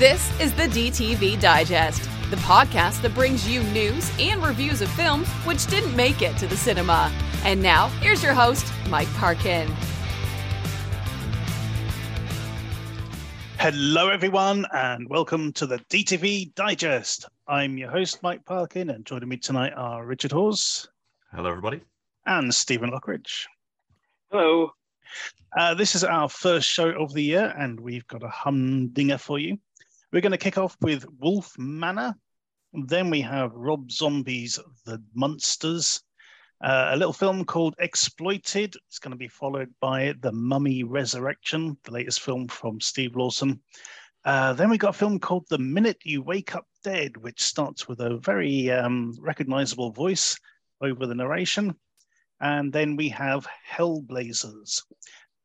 This is the DTV Digest, the podcast that brings you news and reviews of films which didn't make it to the cinema. And now, here's your host, Mike Parkin. Hello, everyone, and welcome to the DTV Digest. I'm your host, Mike Parkin, and joining me tonight are Richard Hawes. Hello, everybody. And Stephen Lockridge. Hello. This is our first show of the year, and we've got a humdinger for you. We're going to kick off with Wolf Manor. Then we have Rob Zombie's The Munsters. A little film called Exploited. It's going to be followed by The Mummy Resurrection, the latest film from Steve Lawson. Then we got a film called The Minute You Wake Up Dead, which starts with a very recognizable voice over the narration. And then we have Hellblazers.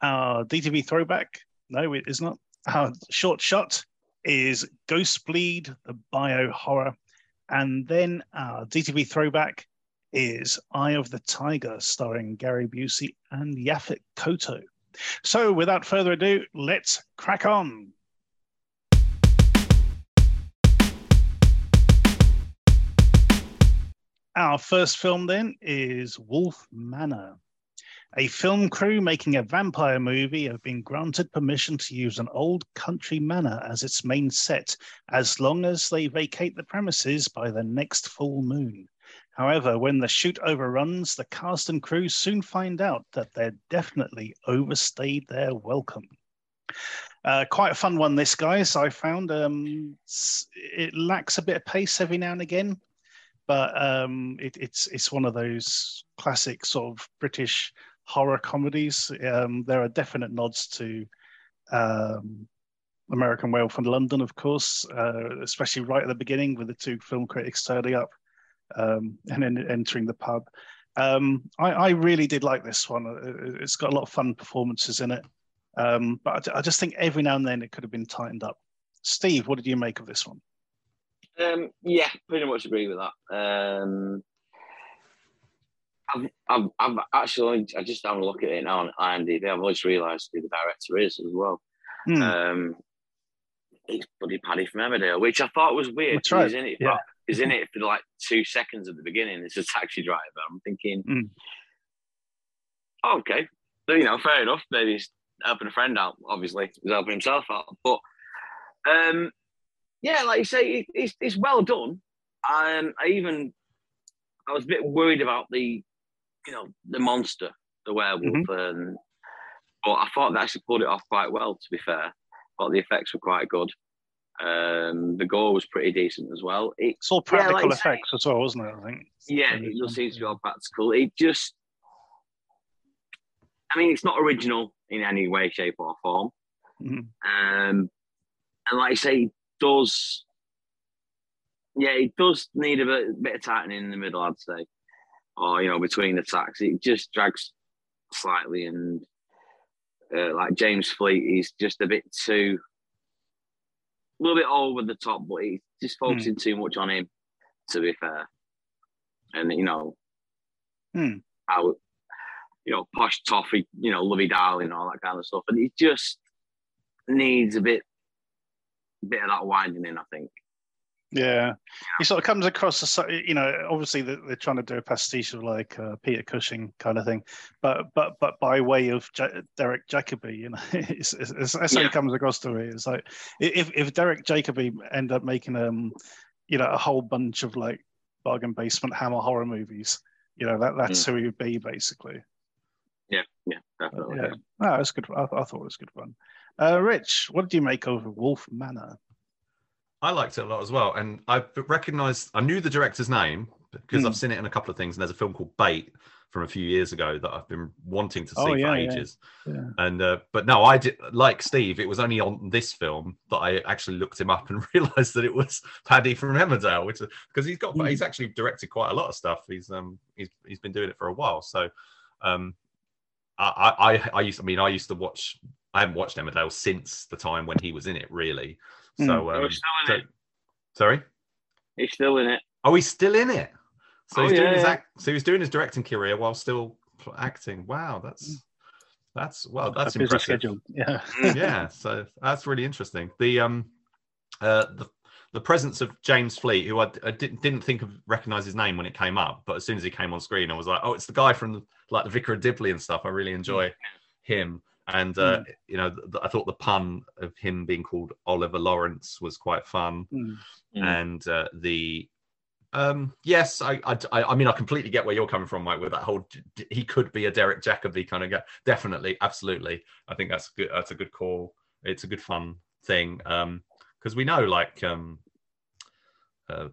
Our DTV throwback, no, it is not. Our short shot is Ghostbleed, the bio-horror. And then our DTV throwback is Eye of the Tiger, starring Gary Busey and Yaphet Kotto. So without further ado, let's crack on. Our first film then is Wolf Manor. A film crew making a vampire movie have been granted permission to use an old country manor as its main set, as long as they vacate the premises by the next full moon. However, when the shoot overruns, the cast and crew soon find out that they're definitely overstayed their welcome. Quite a fun one, this, guys, I found. It lacks a bit of pace every now and again, but it's one of those classic sort of British horror comedies. There are definite nods to American Werewolf from London, of course, especially right at the beginning with the two film critics turning up and then entering the pub. I really did like this one. It's got a lot of fun performances in it, but I just think every now and then it could have been tightened up. Steve, what did you make of this one? Yeah, pretty much agree with that. I've actually, I just have a look at it now on IMDb. I've always realised who the director is as well. It's Buddy Paddy from Emmerdale, which I thought was weird. Right. He's in it. Yeah. He's in it for like 2 seconds at the beginning. It's a taxi driver. I'm thinking, oh, okay, so, you know, fair enough. Maybe he's helping a friend out. Obviously, he's helping himself out. But yeah, like you say, it's well done. I was a bit worried about the monster, the werewolf, but I thought they actually pulled it off quite well, to be fair. But the effects were quite good. The gore was pretty decent as well. It's all practical effects as well, wasn't it, I think? Yeah, it just seems to be all practical. It just... I mean, it's not original in any way, shape or form. And like I say, it does... Yeah, it does need a bit of tightening in the middle, I'd say. Or, you know, between attacks. It just drags slightly, and like James Fleet, he's just a little bit over the top, but he's just focusing too much on him, to be fair. And, you know, how, you know, posh toffee, you know, lovey darling, all that kind of stuff. And it just needs a bit of that widening, I think. Yeah, he sort of comes across as, you know, obviously they're trying to do a pastiche of like Peter Cushing kind of thing, but by way of Derek Jacobi, you know, that's how he comes across to me. It's like if Derek Jacobi end up making you know, a whole bunch of like bargain basement hammer horror movies, you know, that's who he would be basically. Yeah, definitely. Yeah, no, it's good. I thought it was good fun. Rich, what did you make of Wolf Manor? I liked it a lot as well, and I knew the director's name because I've seen it in a couple of things, and there's a film called Bait from a few years ago that I've been wanting to see for ages. Yeah. And but no, I did, like Steve, it was only on this film that I actually looked him up and realised that it was Paddy from Emmerdale, which, because he's actually directed quite a lot of stuff. He's been doing it for a while, so I used to watch. I haven't watched Emmerdale since the time when he was in it, really. So he's still in it. Sorry? He's still in it. Oh, he's still in it. So he was doing his directing career while still acting. Wow, that's impressive. Yeah. So that's really interesting. The The presence of James Fleet, who I didn't think of, recognize his name when it came up, but as soon as he came on screen, I was like, oh, it's the guy from the Vicar of Dibley and stuff. I really enjoy him. And, you know, I thought the pun of him being called Oliver Lawrence was quite fun. And yes, I mean, I completely get where you're coming from, Mike, with that whole, he could be a Derek Jacobi kind of guy. Definitely. Absolutely. I think that's good. That's a good call. It's a good fun thing. Because we know, like,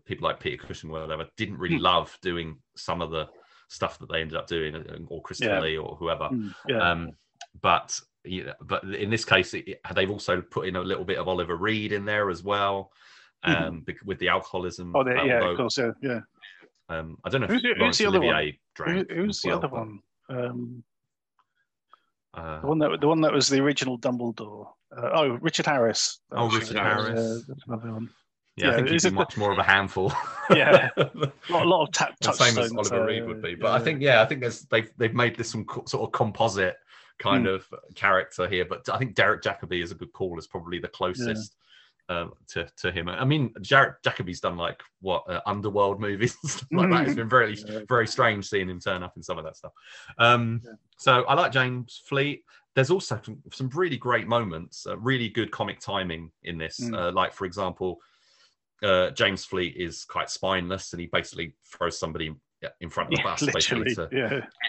people like Peter Cushing or whatever didn't really love doing some of the stuff that they ended up doing, or Christopher Lee or whoever. But you know, but in this case, they've also put in a little bit of Oliver Reed in there as well, with the alcoholism. Oh, yeah, although, of course, yeah. I don't know. Who's the other one? Who's the other one? The one that was the original Dumbledore. Richard Harris. Richard Harris. That's another one. Yeah, I think he's much more of a handful. Yeah, a lot of touchstones. Same as Oliver Reed would be, but I think they've made this some sort of composite kind of character here, but I think Derek Jacobi is a good call, is probably the closest to him. I mean, Derek Jacobi's done like Underworld movies and stuff like that. It's been very very strange seeing him turn up in some of that stuff. So I like James Fleet. There's also some really great moments, really good comic timing in this. Like, for example, James Fleet is quite spineless and he basically throws somebody in front of the bus, basically.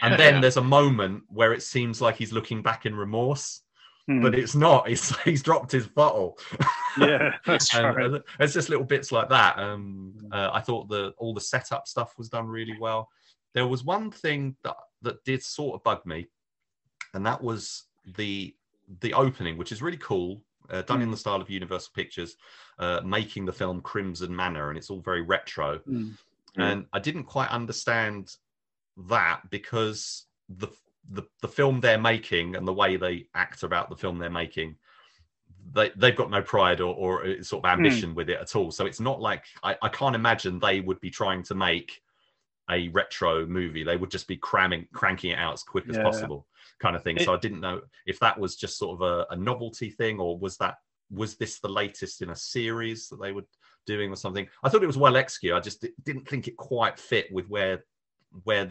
And then there's a moment where it seems like he's looking back in remorse, but it's not. He's dropped his bottle. Yeah, that's right. It's just little bits like that. I thought all the setup stuff was done really well. There was one thing that did sort of bug me, and that was the opening, which is really cool, done in the style of Universal Pictures, making the film Crimson Manor, and it's all very retro. And I didn't quite understand that, because the film they're making and the way they act about the film they're making, they've got no pride or sort of ambition with it at all. So it's not like I can't imagine they would be trying to make a retro movie. They would just be cranking it out as quick as possible, kind of thing. So I didn't know if that was just sort of a novelty thing, or was this the latest in a series that they would doing or something. I thought it was well executed. I just didn't think it quite fit with where it went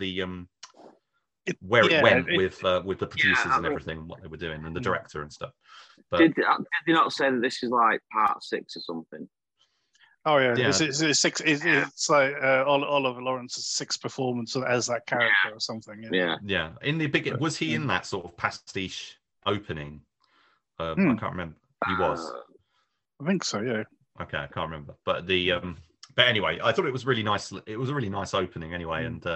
with the producers and everything, and what they were doing, and the director and stuff. But did they not say that this is like part 6 or something? Oh yeah. It's 6. It's like Oliver Lawrence's 6th performance as that character or something. Yeah. In the big, was he in that sort of pastiche opening? I can't remember. He was. I think so. Yeah. Okay, I can't remember, but but anyway, I thought it was really nice. It was a really nice opening, anyway. And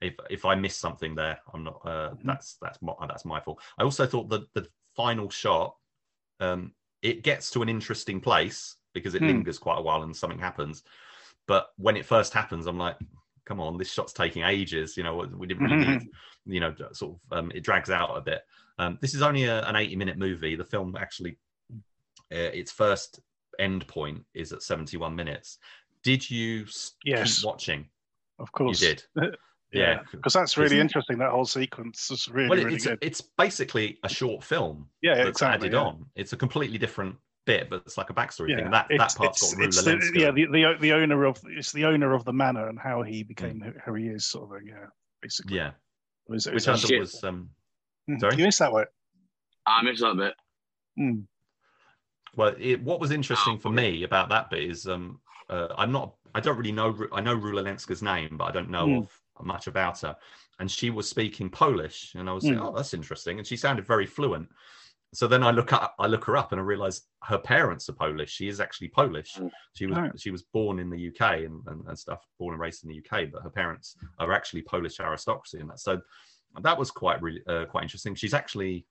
if I missed something there, I'm not. That's my fault. I also thought that the final shot, it gets to an interesting place because it lingers quite a while and something happens. But when it first happens, I'm like, come on, this shot's taking ages. You know, we didn't really need. You know, sort of, it drags out a bit. This is only an 80-minute movie. The film actually, its first end point is at 71 minutes. Did you keep watching? Of course. You did. Yeah. Because that's really interesting, that whole sequence. It's really good. It's basically a short film. Yeah, that's exactly. Added on. It's a completely different bit, but it's like a backstory thing. That part's got Rula. Yeah, the owner of the manor and how he became who he is, sort of thing. Yeah, basically. Yeah. Which I thought was... Sorry? You missed that one. I missed that bit. Well, what was interesting for me about that bit is I don't really know. I know Rula Lenska's name, but I don't know much about her. And she was speaking Polish, and I was like, "Oh, that's interesting." And she sounded very fluent. So then I look her up, and I realise her parents are Polish. She is actually Polish. She was born in the UK and stuff, born and raised in the UK, but her parents are actually Polish aristocracy, and that. So that was quite interesting. She's actually.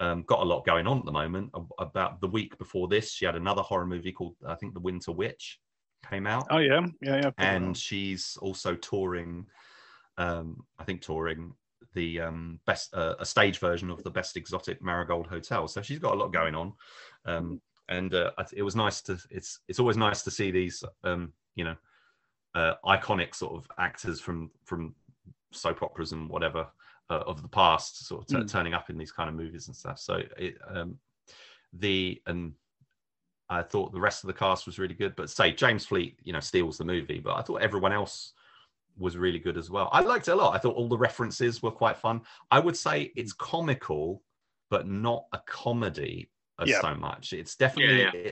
Got a lot going on at the moment. About the week before this, she had another horror movie called, I think, The Winter Witch came out. Oh, yeah. And she's also touring, the best a stage version of the Best Exotic Marigold Hotel. So she's got a lot going on. It was nice to, it's always nice to see these, iconic sort of actors from soap operas and whatever, of the past sort of turning up in these kind of movies and stuff. So I thought the rest of the cast was really good, but say James Fleet, you know, steals the movie, but I thought everyone else was really good as well. I liked it a lot. I thought all the references were quite fun. I would say it's comical, but not a comedy so much. It's definitely,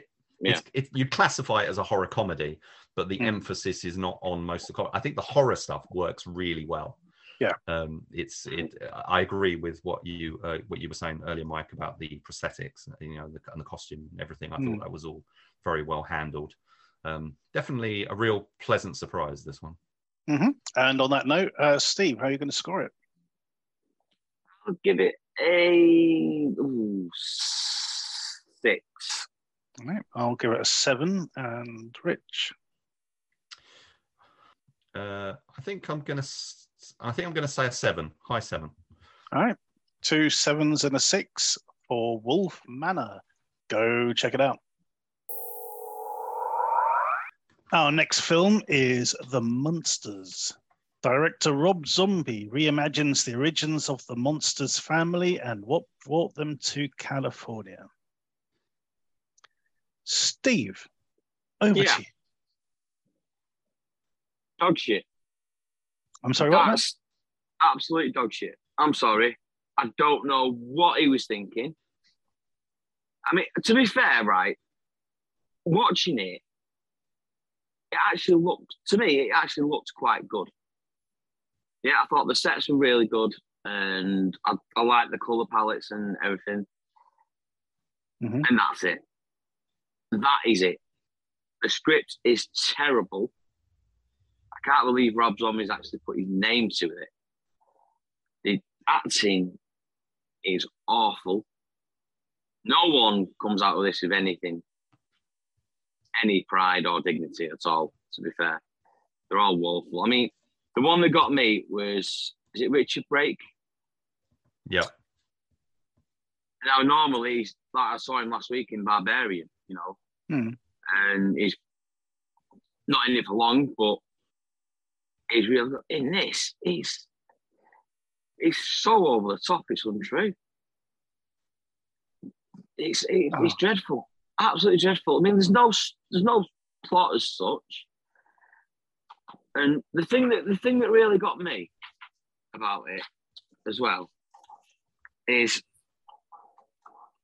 you'd classify it as a horror comedy, but the emphasis is not on most of the comedy. I think the horror stuff works really well. Yeah. I agree with what you were saying earlier, Mike, about the prosthetics, you know, and the costume and everything. I thought that was all very well handled. Definitely a real pleasant surprise, this one. Mm-hmm. And on that note, Steve, how are you going to score it? I'll give it a 6. All right. I'll give it a 7. And Rich? I think I'm going to say a 7. High 7. All right. 2 7s and a 6 for Wolf Manor. Go check it out. Our next film is The Munsters. Director Rob Zombie reimagines the origins of the Munsters family and what brought them to California. Steve, over to you. Dog shit. I'm sorry, what? That's absolute dog shit. I'm sorry. I don't know what he was thinking. I mean, to be fair, right, watching it, it actually looked quite good. Yeah, I thought the sets were really good, and I liked the colour palettes and everything. Mm-hmm. And that's it. That is it. The script is terrible. I can't believe Rob Zombie's actually put his name to it. The acting is awful. No one comes out of this with anything, any pride or dignity at all, to be fair. They're all woeful. I mean, the one that got me was, is it Richard Brake? Yeah. Now, normally, I saw him last week in Barbarian, you know, and he's not in it for long, but he's really good. In this, he's so over the top, it's untrue. It's dreadful. Absolutely dreadful. I mean, there's no plot as such. And the thing that really got me about it as well is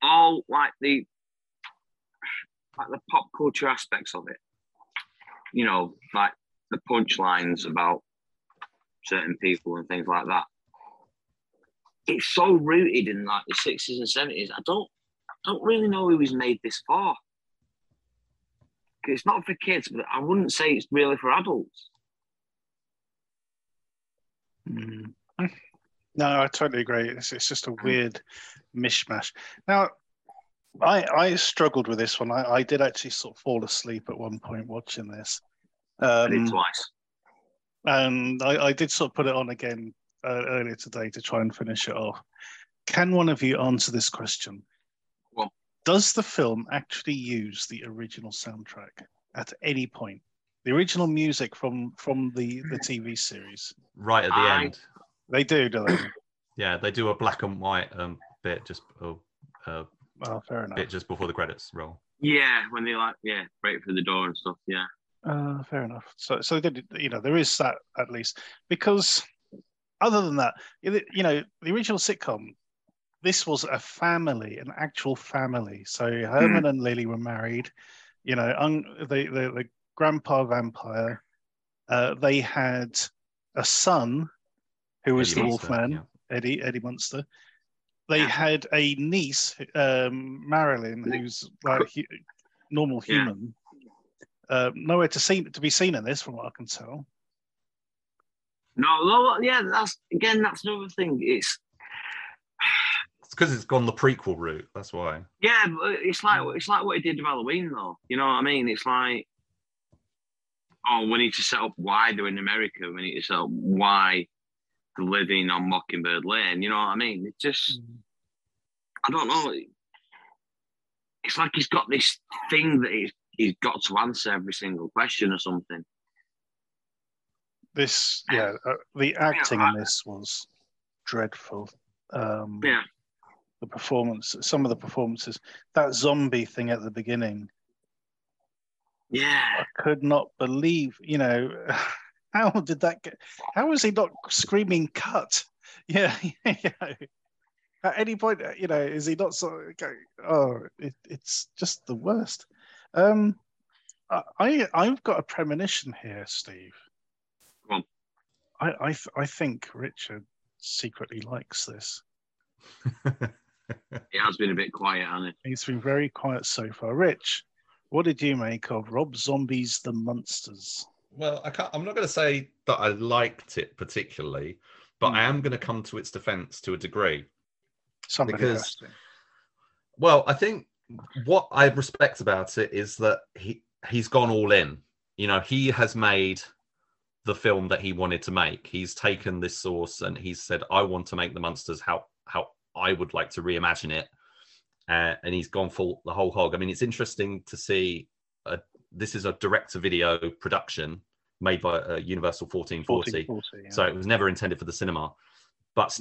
all like the pop culture aspects of it. You know, like the punchlines about certain people and things like that. It's so rooted in like the 60s and 70s. I don't really know who he's made this for. It's not for kids, but I wouldn't say it's really for adults. No, I totally agree. It's just a weird mishmash. Now, I struggled with this one. I did actually sort of fall asleep at one point watching this. I did twice. And I did sort of put it on again earlier today to try and finish it off. Can one of you answer this question? Does the film actually use the original soundtrack at any point? The original music from the TV series? Right at the end. They do, don't they? Yeah, they do a black and white bit fair enough. Bit just before the credits roll. Yeah, when they break through the door and stuff, yeah. Fair enough. So they did, you know, there is that at least. Because other than that, you know, the original sitcom, this was a family, an actual family. So Herman and Lily were married. You know, the grandpa vampire. They had a son who was the Wolfman, Eddie Munster. They had a niece, Marilyn, who's like normal human. Nowhere to be seen in this, from what I can tell. No, yeah, that's another thing. It's because it's gone the prequel route. That's why. Yeah, but it's like what he did with Halloween, though. You know what I mean? It's like, oh, we need to set up why they're in America. We need to set up why they're living on Mockingbird Lane. You know what I mean? It's just, I don't know. It's like he's got this thing that he's got to answer every single question or something. This, the acting in this was dreadful. The performance, some of the performances, that zombie thing at the beginning Yeah. I could not believe, you know, how did that get? How was he not screaming cut? Yeah. At any point, you know, is he not so? Oh, it's just the worst. I've got a premonition here, Steve. Go on. I think Richard secretly likes this. He has been a bit quiet, hasn't he? He's been very quiet so far. Rich, what did you make of Rob Zombie's The Munsters? Well, I'm not going to say that I liked it particularly, but I am going to come to its defence to a degree. Something interesting. Well, I think what I respect about it is that he's gone all in. You know, he has made the film that he wanted to make. He's taken this source and he's said, I want to make The Munsters how I would like to reimagine it. And he's gone for the whole hog. I mean, it's interesting to see, this is a direct-to-video production made by Universal 1440. Yeah. So it was never intended for the cinema. But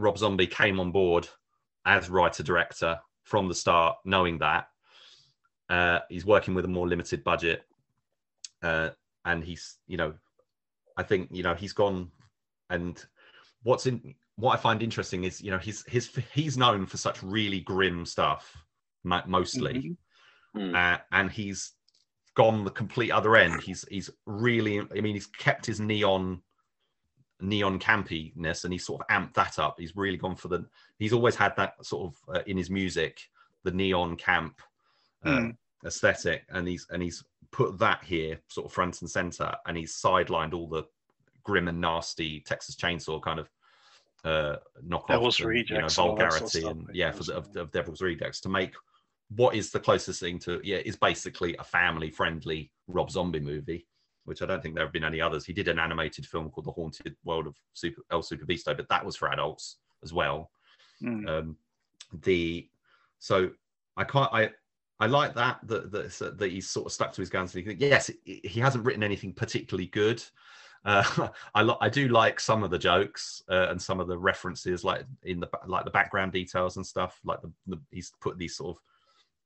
Rob Zombie came on board as writer-director from the start, knowing that. He's working with a more limited budget. And he's, you know, I think, you know, he's gone. And what I find interesting is, you know, he's known for such really grim stuff, mostly. Mm-hmm. And he's gone the complete other end. He's really, I mean, he's kept his neon campiness and he's sort of amped that up. He's really gone for he's always had that sort of in his music, the neon camp aesthetic, and he's put that here sort of front and center, and he's sidelined all the grim and nasty Texas Chainsaw kind of knockoff Devil's Rejects, you know, vulgarity sort of stuff, of Devil's Rejects, to make what is the closest thing to is basically a family-friendly Rob Zombie movie, which I don't think there have been any others. He did an animated film called The Haunted World of El Superbisto, but that was for adults as well. Mm. I like that he's sort of stuck to his guns. And he hasn't written anything particularly good. I do like some of the jokes and some of the references, like in the background details and stuff. Like he's put these sort of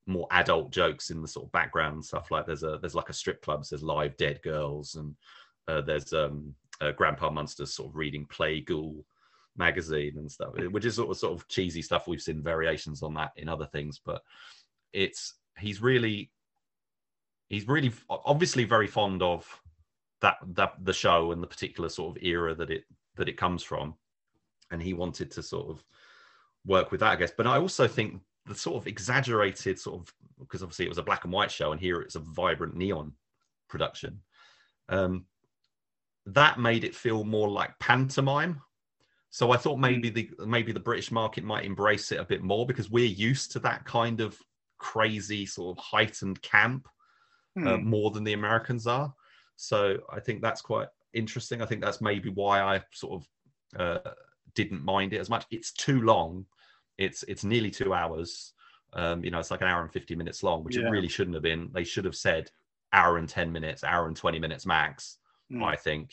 more adult jokes in the sort of background and stuff. Like there's like a strip club, so there's live dead girls, and there's Grandpa Munster's sort of reading Play Ghoul magazine and stuff, which is sort of cheesy stuff. We've seen variations on that in other things, but he's really obviously very fond of that the show and the particular sort of era that it comes from, and he wanted to sort of work with that, I guess. But I also think the sort of exaggerated sort of, because obviously it was a black and white show and here it's a vibrant neon production, that made it feel more like pantomime. So I thought maybe the British market might embrace it a bit more, because we're used to that kind of crazy sort of heightened camp more than the Americans are. So I think that's quite interesting. I think that's maybe why I sort of didn't mind it as much. It's too long. It's nearly 2 hours. You know, it's like an hour and 50 minutes long, which it really shouldn't have been. They should have said hour and 10 minutes, hour and 20 minutes max, I think.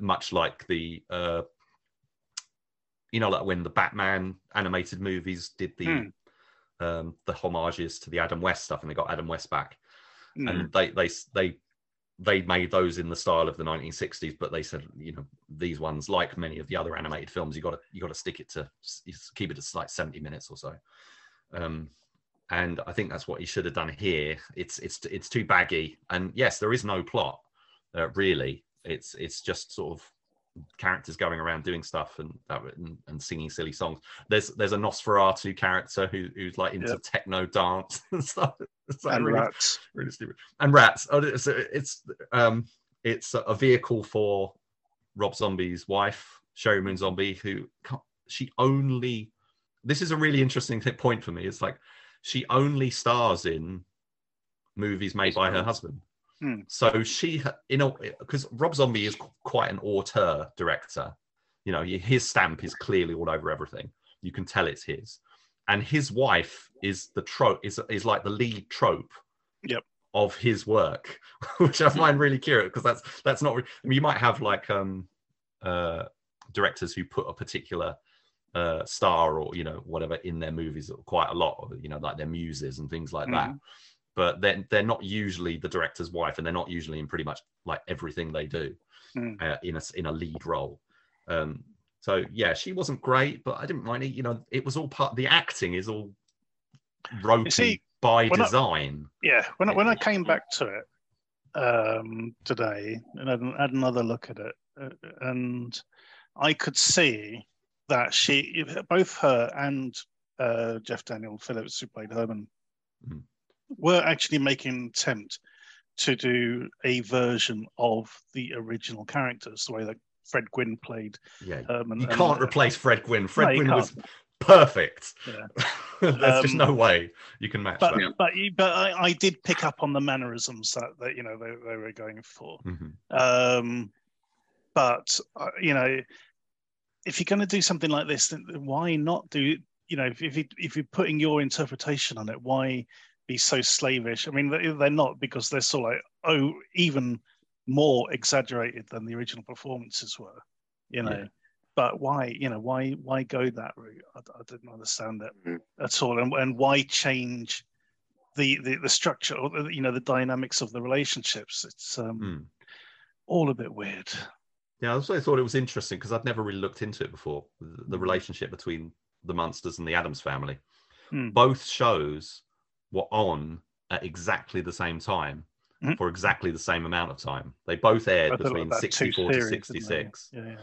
Much like the, you know, like when the Batman animated movies did the homages to the Adam West stuff, and they got Adam West back. Mm. And they made those in the style of the 1960s, but they said, you know, these ones, like many of the other animated films, you got to stick it to, keep it to like 70 minutes or so. And I think that's what he should have done here. It's too baggy, and yes, there is no plot really. It's just sort of characters going around doing stuff and singing silly songs. There's a Nosferatu character who's like into techno dance and stuff. It's like, and really, rats, really stupid. And rats. Oh, it's a vehicle for Rob Zombie's wife, Sherry Moon Zombie, this is a really interesting point for me. It's like she only stars in movies made by her husband. Hmm. So she, you know, because Rob Zombie is quite an auteur director, you know, his stamp is clearly all over everything. You can tell it's his, and his wife is the trope, is like the lead trope of his work, which I find really curious, because that's not. I mean, you might have like directors who put a particular star or, you know, whatever in their movies quite a lot, you know, like their muses and things like that. but they're not usually the director's wife, and they're not usually in pretty much like everything they do in a lead role. So yeah, she wasn't great, but I didn't mind it. You know, it was all part. The acting is all ropey by design. When I came back to it today and had another look at it, and I could see that she, both her and Jeff Daniel Phillips, who played Herman, were actually making an attempt to do a version of the original characters, the way that Fred Gwynn played Herman. You can't replace Fred Gwynn. Fred Gwynn was perfect. Yeah. There's just no way you can match that. But I did pick up on the mannerisms that you know they were going for. But you know, if you're going to do something like this, then why not do? You know, if you're putting your interpretation on it, why be so slavish? I mean, they're not, because they're sort of like even more exaggerated than the original performances were. You know. Yeah. But why, you know, why go that route? I didn't understand that at all, and why change the structure or you know the dynamics of the relationships? It's all a bit weird. Yeah, I also thought it was interesting because I'd never really looked into it before. The relationship between the Munsters and the Addams Family. Both shows were on at exactly the same time for exactly the same amount of time. They both aired between 64 to 66. Yeah.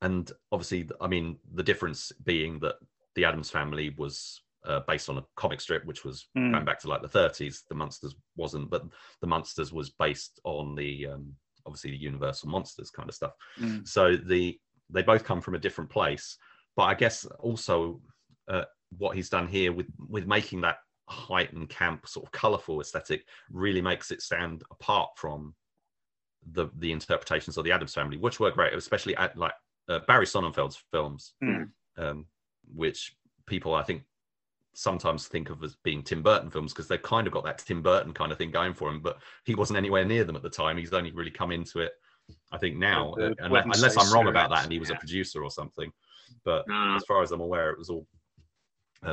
And obviously, I mean, the difference being that the Addams Family was based on a comic strip, which was going back to like the 30s. The Munsters wasn't, but the Munsters was based on the obviously the Universal Monsters kind of stuff. So they both come from a different place. But I guess also what he's done here with making that heightened camp sort of colourful aesthetic really makes it stand apart from the interpretations of the Addams Family, which were great, especially at like. Barry Sonnenfeld's films, which people I think sometimes think of as being Tim Burton films because they've kind of got that Tim Burton kind of thing going for him, but he wasn't anywhere near them at the time. He's only really come into it, I think, now, unless I'm wrong about that and he was a producer or something. But as far as I'm aware, it was all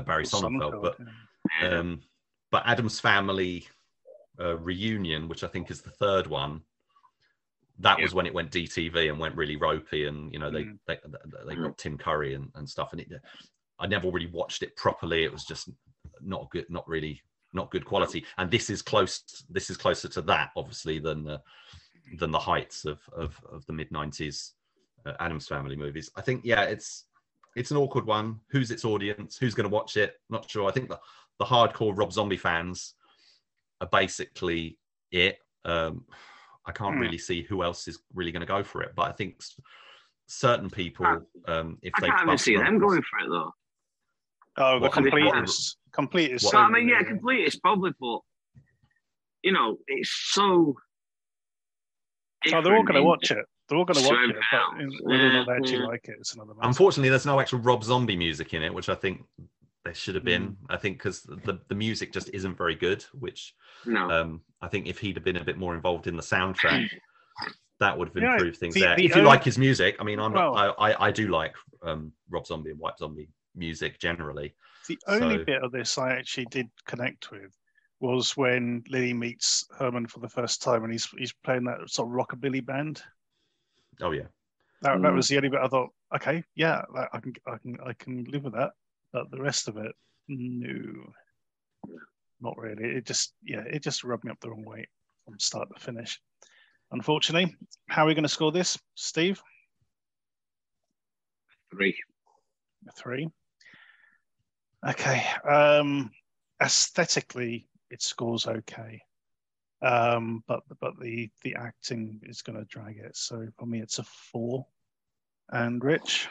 Barry Sonnenfeld. But Addams Family Reunion, which I think is the third one, that was when it went DTV and went really ropey, and you know they got Tim Curry and stuff. And I never really watched it properly. It was just not good quality. And this is closer to that, obviously, than the heights of the mid-90s Addams Family movies. I think it's an awkward one. Who's its audience? Who's going to watch it? Not sure. I think the hardcore Rob Zombie fans are basically it. I can't really see who else is really going to go for it, but I think certain people, if I can't even see them going for it though. Oh, the completists. So, I mean, yeah, completists probably, but you know, it's so. Oh, they're all going to watch it. They're all going to watch it. But whether or not they actually like it, it's another matter. Unfortunately, there's no actual Rob Zombie music in it, which I think there should have been. I think because the music just isn't very good, which I think if he'd have been a bit more involved in the soundtrack, that would have improved things there. If you like his music, I mean, I do like Rob Zombie and White Zombie music generally. The only bit of this I actually did connect with was when Lily meets Herman for the first time, and he's playing that sort of rockabilly band. Oh yeah, that was the only bit I thought, okay, yeah, I can live with that. But the rest of it, no, not really. It just rubbed me up the wrong way from start to finish. Unfortunately, how are we going to score this, Steve? 3. Okay. Aesthetically, it scores okay, but the acting is going to drag it. So for me, it's a 4. And Rich?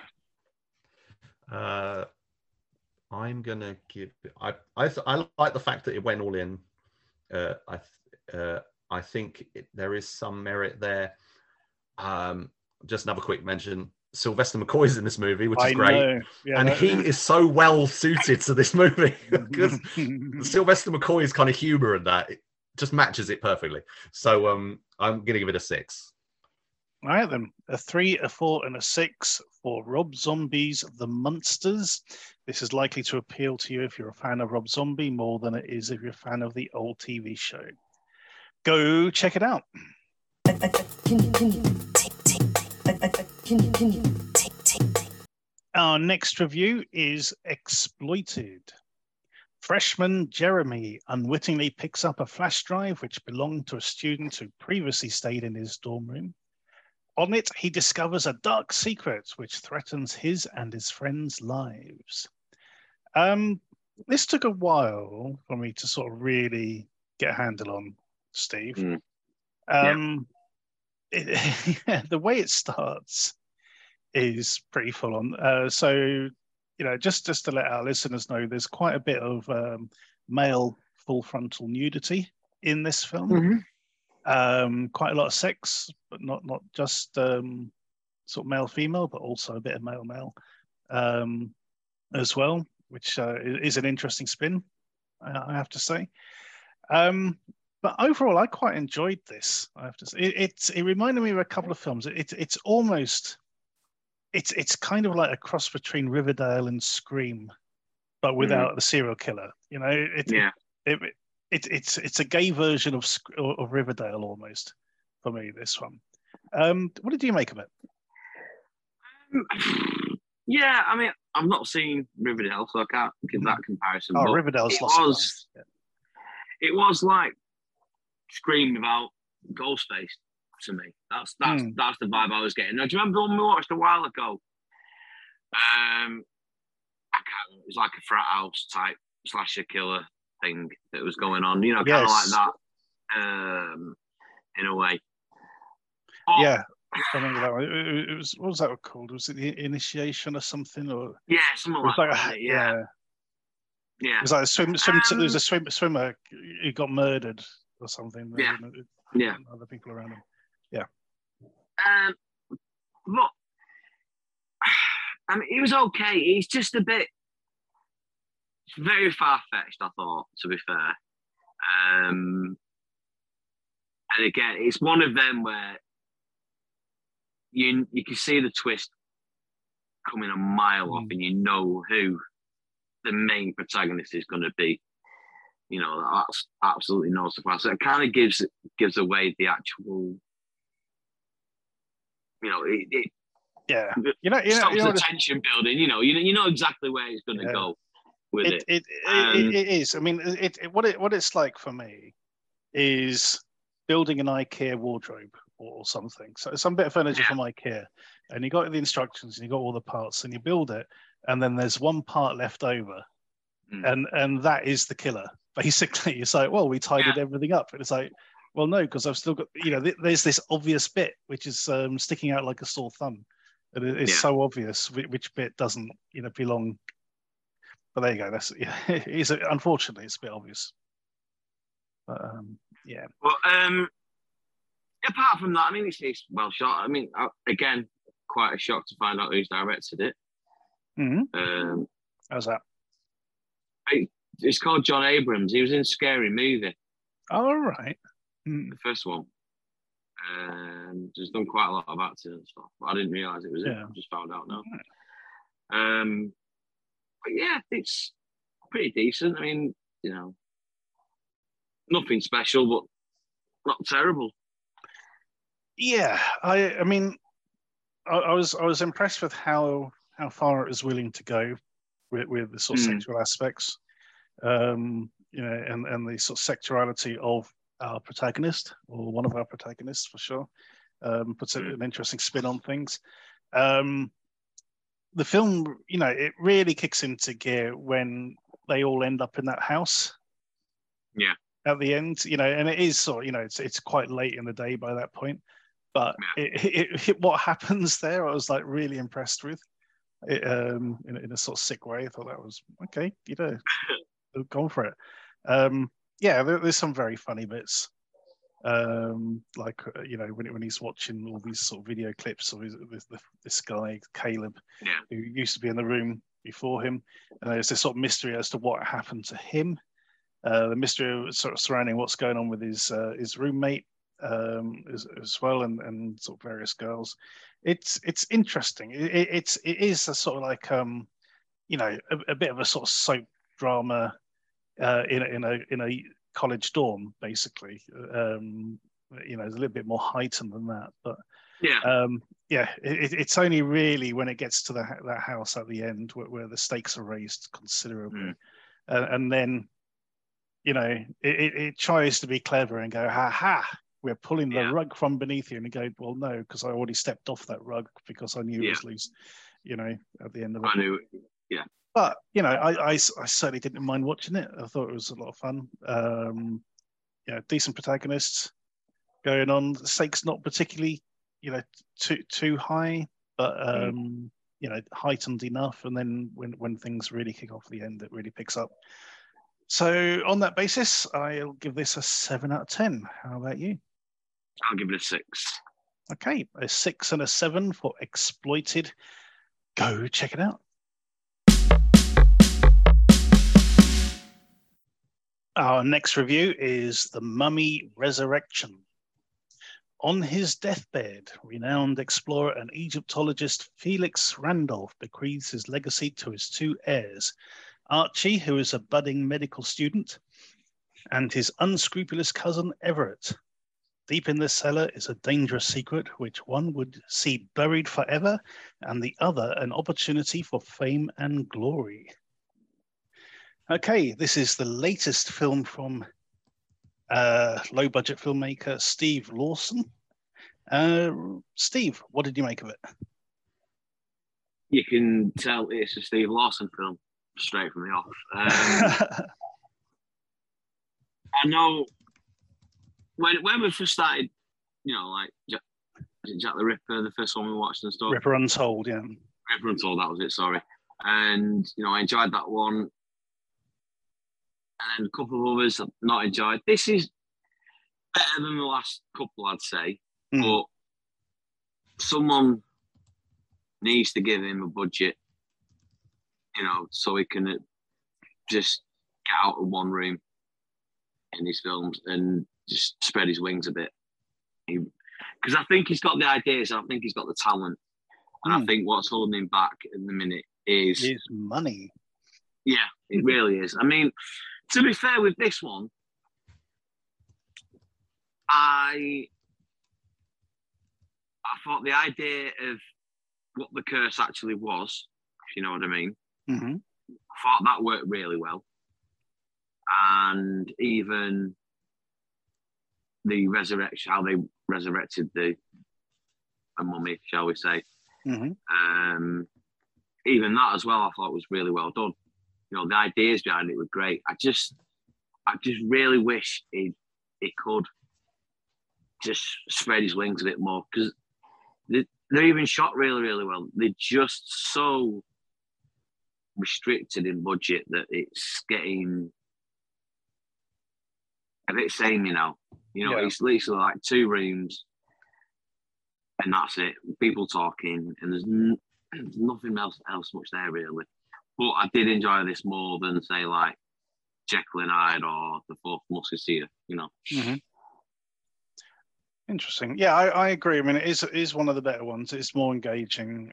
I'm gonna give. I like the fact that it went all in. I think there is some merit there. Just another quick mention: Sylvester McCoy's in this movie, which is great, and he is so well suited to this movie because Sylvester McCoy's kind of humor and that it just matches it perfectly. So I'm gonna give it a 6. All right, then. A 3, a 4, and a 6 for Rob Zombie's The Munsters. This is likely to appeal to you if you're a fan of Rob Zombie more than it is if you're a fan of the old TV show. Go check it out. Our next review is Exploited. Freshman Jeremy unwittingly picks up a flash drive which belonged to a student who previously stayed in his dorm room. On it, he discovers a dark secret which threatens his and his friends' lives. This took a while for me to sort of really get a handle on, Steve. The way it starts is pretty full on. So, you know, just to let our listeners know, there's quite a bit of male full frontal nudity in this film. Mm-hmm. Quite a lot of sex, but not just sort of male-female, but also a bit of male-male as well, which is an interesting spin, I have to say. But overall, I quite enjoyed this, I have to say. It reminded me of a couple of films. It's kind of like a cross between Riverdale and Scream, but without the serial killer. You know, It's a gay version of Riverdale almost for me, this one. What did you make of it? Yeah, I mean, I've not seen Riverdale, so I can't give that comparison. Oh, Riverdale's lost. It was like Scream without Ghostface to me. That's the vibe I was getting. Now, do you remember when we watched a while ago? I can't remember. It was like a frat house type slasher killer thing that was going on, you know, kind of like that, in a way. Oh. Yeah, I remember that one. It was, what was that called? Was it The Initiation or something? Or something like that. Yeah. It was like a swimmer who got murdered or something. Other people around him. Yeah. Look, I mean, it was okay. It's just a bit. It's very far-fetched, I thought, to be fair. And again, it's one of them where you can see the twist coming a mile off, and you know who the main protagonist is going to be. You know, that's absolutely no surprise. So it kind of gives away the actual, you know, stops the tension building. You know exactly where it's going to go. With it is. I mean, what it's like for me is building an IKEA wardrobe or something. So some bit of furniture from IKEA, and you got the instructions, and you got all the parts, and you build it, and then there's one part left over, and that is the killer. Basically, it's like, well, we tidied everything up, and it's like, well, no, because I've still got, you know, there's this obvious bit which is sticking out like a sore thumb, and it's so obvious which bit doesn't, you know, belong. But there you go. That's unfortunately, it's a bit obvious. But Well, apart from that, I mean, it's well shot. I mean, again, quite a shock to find out who's directed it. Mm-hmm. How's that? It's called John Abrams. He was in Scary Movie. All right. The first one. He's done quite a lot of acting and stuff. But I didn't realise it was it. I just found out now. Right. But yeah, it's pretty decent. I mean, you know, nothing special, but not terrible. Yeah, I mean, I was impressed with how far it was willing to go with the sort of sexual aspects, you know, and the sort of sexuality of our protagonist, or one of our protagonists for sure. Puts an interesting spin on things. The film, you know, it really kicks into gear when they all end up in that house. Yeah. At the end, you know, and it is sort of, you know, it's quite late in the day by that point, but what happens there, I was like really impressed with it, in a sort of sick way. I thought that was okay, you know, gone for it. There's some very funny bits. Like, you know, when he's watching all these sort of video clips of this guy Caleb, who used to be in the room before him, and there's this sort of mystery as to what happened to him, the mystery sort of surrounding what's going on with his roommate, as well, and sort of various girls. It's interesting. It is a sort of like a bit of a sort of soap drama in a college dorm, basically. It's a little bit more heightened than that, but yeah. It's only really when it gets to that house at the end where the stakes are raised considerably, and then it tries to be clever and go, ha ha, we're pulling the rug from beneath you, and you go, well, no, because I already stepped off that rug because I knew it was loose. At the end of it, I knew it. Yeah. But I certainly didn't mind watching it. I thought it was a lot of fun. Decent protagonists going on. The stakes not particularly, too high, but heightened enough. And then when things really kick off at the end, it really picks up. So on that basis, I'll give this a 7 out of 10. How about you? I'll give it a 6. Okay, a 6 and a 7 for Exploited. Go check it out. Our next review is The Mummy Resurrection. On his deathbed, renowned explorer and Egyptologist Felix Randolph bequeaths his legacy to his 2 heirs, Archie, who is a budding medical student, and his unscrupulous cousin Everett. Deep in the cellar is a dangerous secret, which one would see buried forever, and the other an opportunity for fame and glory. Okay, this is the latest film from low-budget filmmaker Steve Lawson. Steve, what did you make of it? You can tell it's a Steve Lawson film straight from the off. I know when we first started, like Jack the Ripper, the first one we watched and stuff. Ripper Untold, yeah. Ripper Untold, that was it, sorry. And, I enjoyed that one. And a couple of others I've not enjoyed. This is better than the last couple, I'd say. Mm. But someone needs to give him a budget, so he can just get out of one room in his films and just spread his wings a bit. Because I think he's got the ideas, and I think he's got the talent. And I think what's holding him back in the minute is... his money. Yeah, it really is. I mean... to be fair with this one, I thought the idea of what the curse actually was, if you know what I mean, I thought that worked really well. And even the resurrection, how they resurrected the mummy, shall we say, even that as well, I thought was really well done. The ideas behind it were great. I just really wish he could just spread his wings a bit more, because they're even shot really, really well. They're just so restricted in budget that it's getting a bit same, It's literally like 2 rooms and that's it. People talking and there's nothing else much there really. But I did enjoy this more than, say, like Jekyll and Hyde or the Fourth Musketeer, Interesting. Yeah, I agree. I mean, it is one of the better ones. It's more engaging.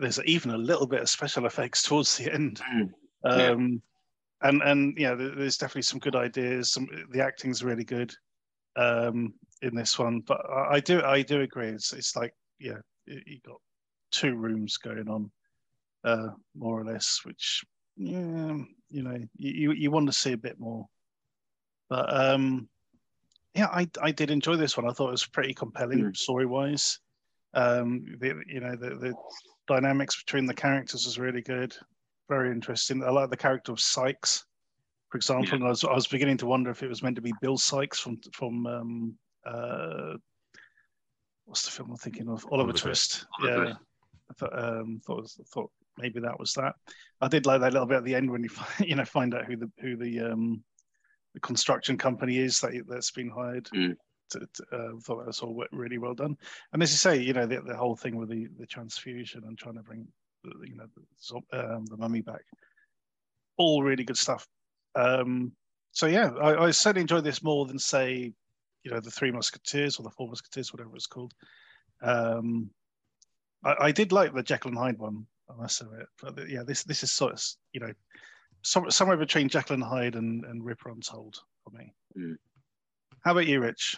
There's even a little bit of special effects towards the end. There's definitely some good ideas. The acting's really good in this one. But I do agree. It's like, you got 2 rooms going on. More or less, which you want to see a bit more, but I did enjoy this one. I thought it was pretty compelling story wise. The dynamics between the characters was really good, very interesting. I like the character of Sykes, for example. And I was beginning to wonder if it was meant to be Bill Sykes from what's the film I'm thinking of? Oliver Twist. I thought maybe that was that. I did like that little bit at the end when you find out who the construction company is that's been hired. I thought that was all really well done. And as you say, the whole thing with the transfusion and trying to bring the mummy back, all really good stuff. So I certainly enjoyed this more than say you know, the Three Musketeers or the Four Musketeers, whatever it's called. I did like the Jekyll and Hyde one, I must admit. But yeah, this is sort of, you know, somewhere between Jekyll and Hyde and Ripper Untold for me. Mm. How about you, Rich?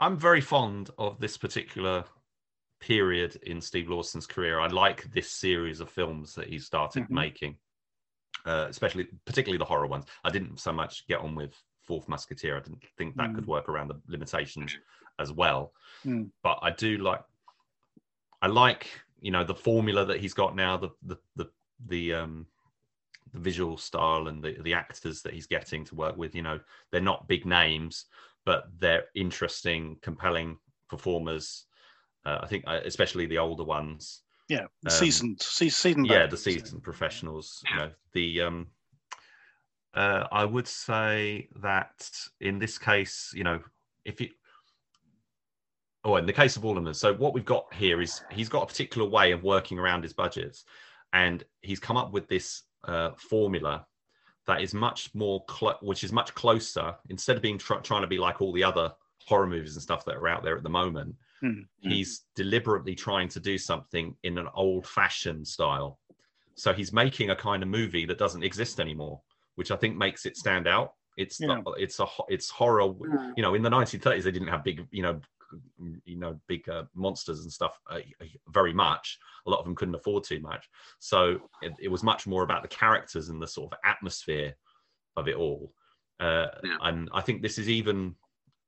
I'm very fond of this particular period in Steve Lawson's career. I like this series of films that he started making, particularly the horror ones. I didn't so much get on with Fourth Musketeer. I didn't think that could work around the limitations as well. Mm. But I do like, you know, the formula that he's got now, the visual style and the actors that he's getting to work with. You know, they're not big names, but they're interesting, compelling performers. I think especially the older ones. Yeah, seasoned. Yeah, the seasoned professionals. You know, I would say that in this case, you know, in the case of all of them. So what we've got here is he's got a particular way of working around his budgets, and he's come up with this formula that is much more, which is much closer. Instead of being trying to be like all the other horror movies and stuff that are out there at the moment, he's deliberately trying to do something in an old-fashioned style. So he's making a kind of movie that doesn't exist anymore, which I think makes it stand out. It's horror. You know, in the 1930s they didn't have big, big monsters and stuff very much. A lot of them couldn't afford too much, so it was much more about the characters and the sort of atmosphere of it all. And I think this is even.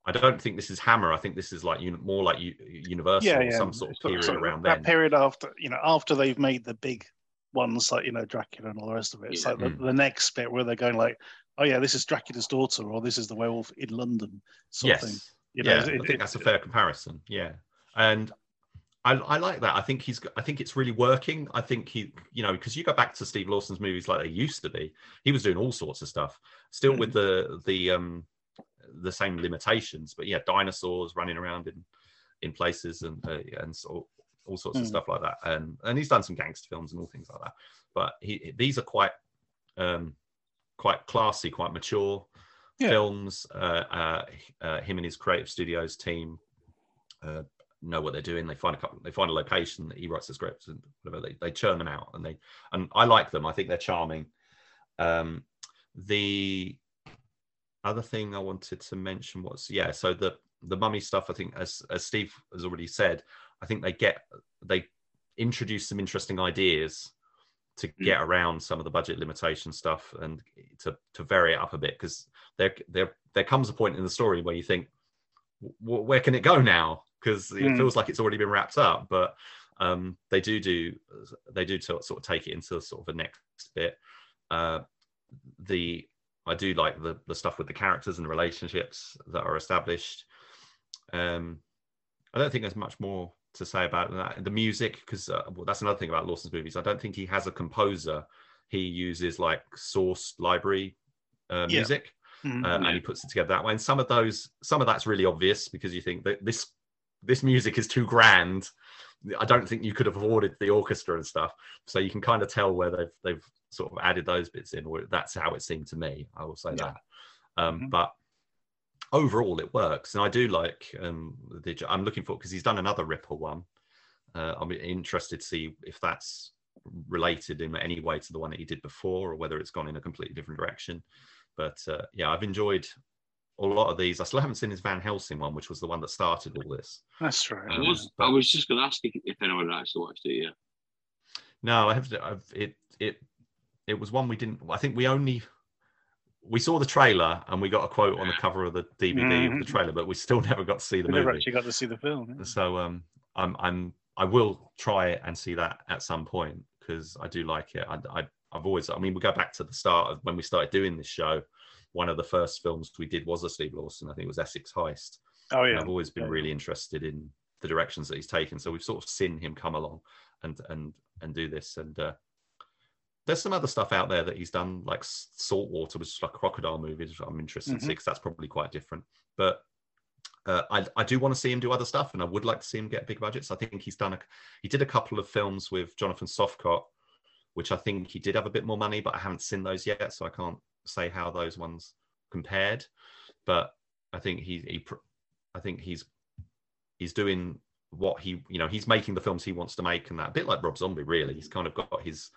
I don't think this is Hammer. I think this is like more like Universal, some sort of period around that. That period after, after they've made the big ones like, Dracula and all the rest of it. It's like the next bit where they're going like, oh yeah, this is Dracula's daughter, or this is the werewolf in London. Something. I think that's a fair comparison. Yeah, and I like that. I think it's really working. I think he, because you go back to Steve Lawson's movies like they used to be. He was doing all sorts of stuff, still with the same limitations, but yeah, dinosaurs running around in places and so, all sorts of stuff like that, and he's done some gangster films and all things like that, but these are quite classy, quite mature films. Him and his creative studios team know what they're doing. They find a location that he writes the scripts and whatever, they churn them out, and I like them. I think they're charming. The other thing I wanted to mention was so the mummy stuff. I think as Steve has already said, I think they introduce some interesting ideas to get around some of the budget limitation stuff and to vary it up a bit, because there comes a point in the story where you think, where can it go now? Because it feels like it's already been wrapped up, but they do sort of take it into sort of a next bit. I do like the stuff with the characters and the relationships that are established. I don't think there's much more to say about that. The music, because that's another thing about Lawson's movies. I don't think he has a composer. He uses like source library music, and he puts it together that way. And some of that's really obvious, because you think that this music is too grand. I don't think you could have afforded the orchestra and stuff. So you can kind of tell where they've sort of added those bits in, or that's how it seemed to me. I will say that. But overall it works. And I do like, I'm looking for, because he's done another Ripper one. I'm interested to see if that's related in any way to the one that he did before, or whether it's gone in a completely different direction. But I've enjoyed a lot of these. I still haven't seen his Van Helsing one, which was the one that started all this. That's right. I was just going to ask if anyone actually watched it. Yeah. No, I have. It was one we didn't. I think we saw the trailer and we got a quote on the cover of the DVD of the trailer, but we still never got to see the movie. Never actually got to see the film. Yeah. So I will try and see that at some point, because I do like it. We go back to the start of when we started doing this show. One of the first films we did was a Steve Lawson. I think it was Essex Heist. Oh yeah. And I've always been really interested in the directions that he's taken. So we've sort of seen him come along and do this. And there's some other stuff out there that he's done, like Saltwater, which is like a crocodile movie. I'm interested in because that's probably quite different. But I do want to see him do other stuff, and I would like to see him get big budgets. I think he's done. He did a couple of films with Jonathan Softcott, which I think he did have a bit more money, but I haven't seen those yet, so I can't say how those ones compared. But I think he's doing what he, you know, he's making the films he wants to make, and that, a bit like Rob Zombie, really. He's kind of got his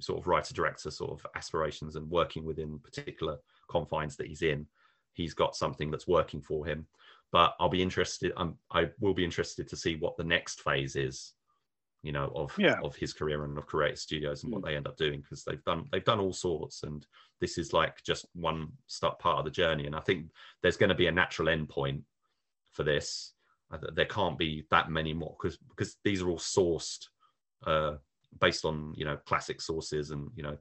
sort of writer-director sort of aspirations, and working within particular confines that he's in, he's got something that's working for him. But I'll be interested, I will be interested to see what the next phase is, you know, of his career and of Creative Studios, and what they end up doing, because they've done all sorts, and this is like just one start part of the journey. And I think there's going to be a natural end point for this. There can't be that many more, because these are all sourced based on, you know, classic sources, and, you know,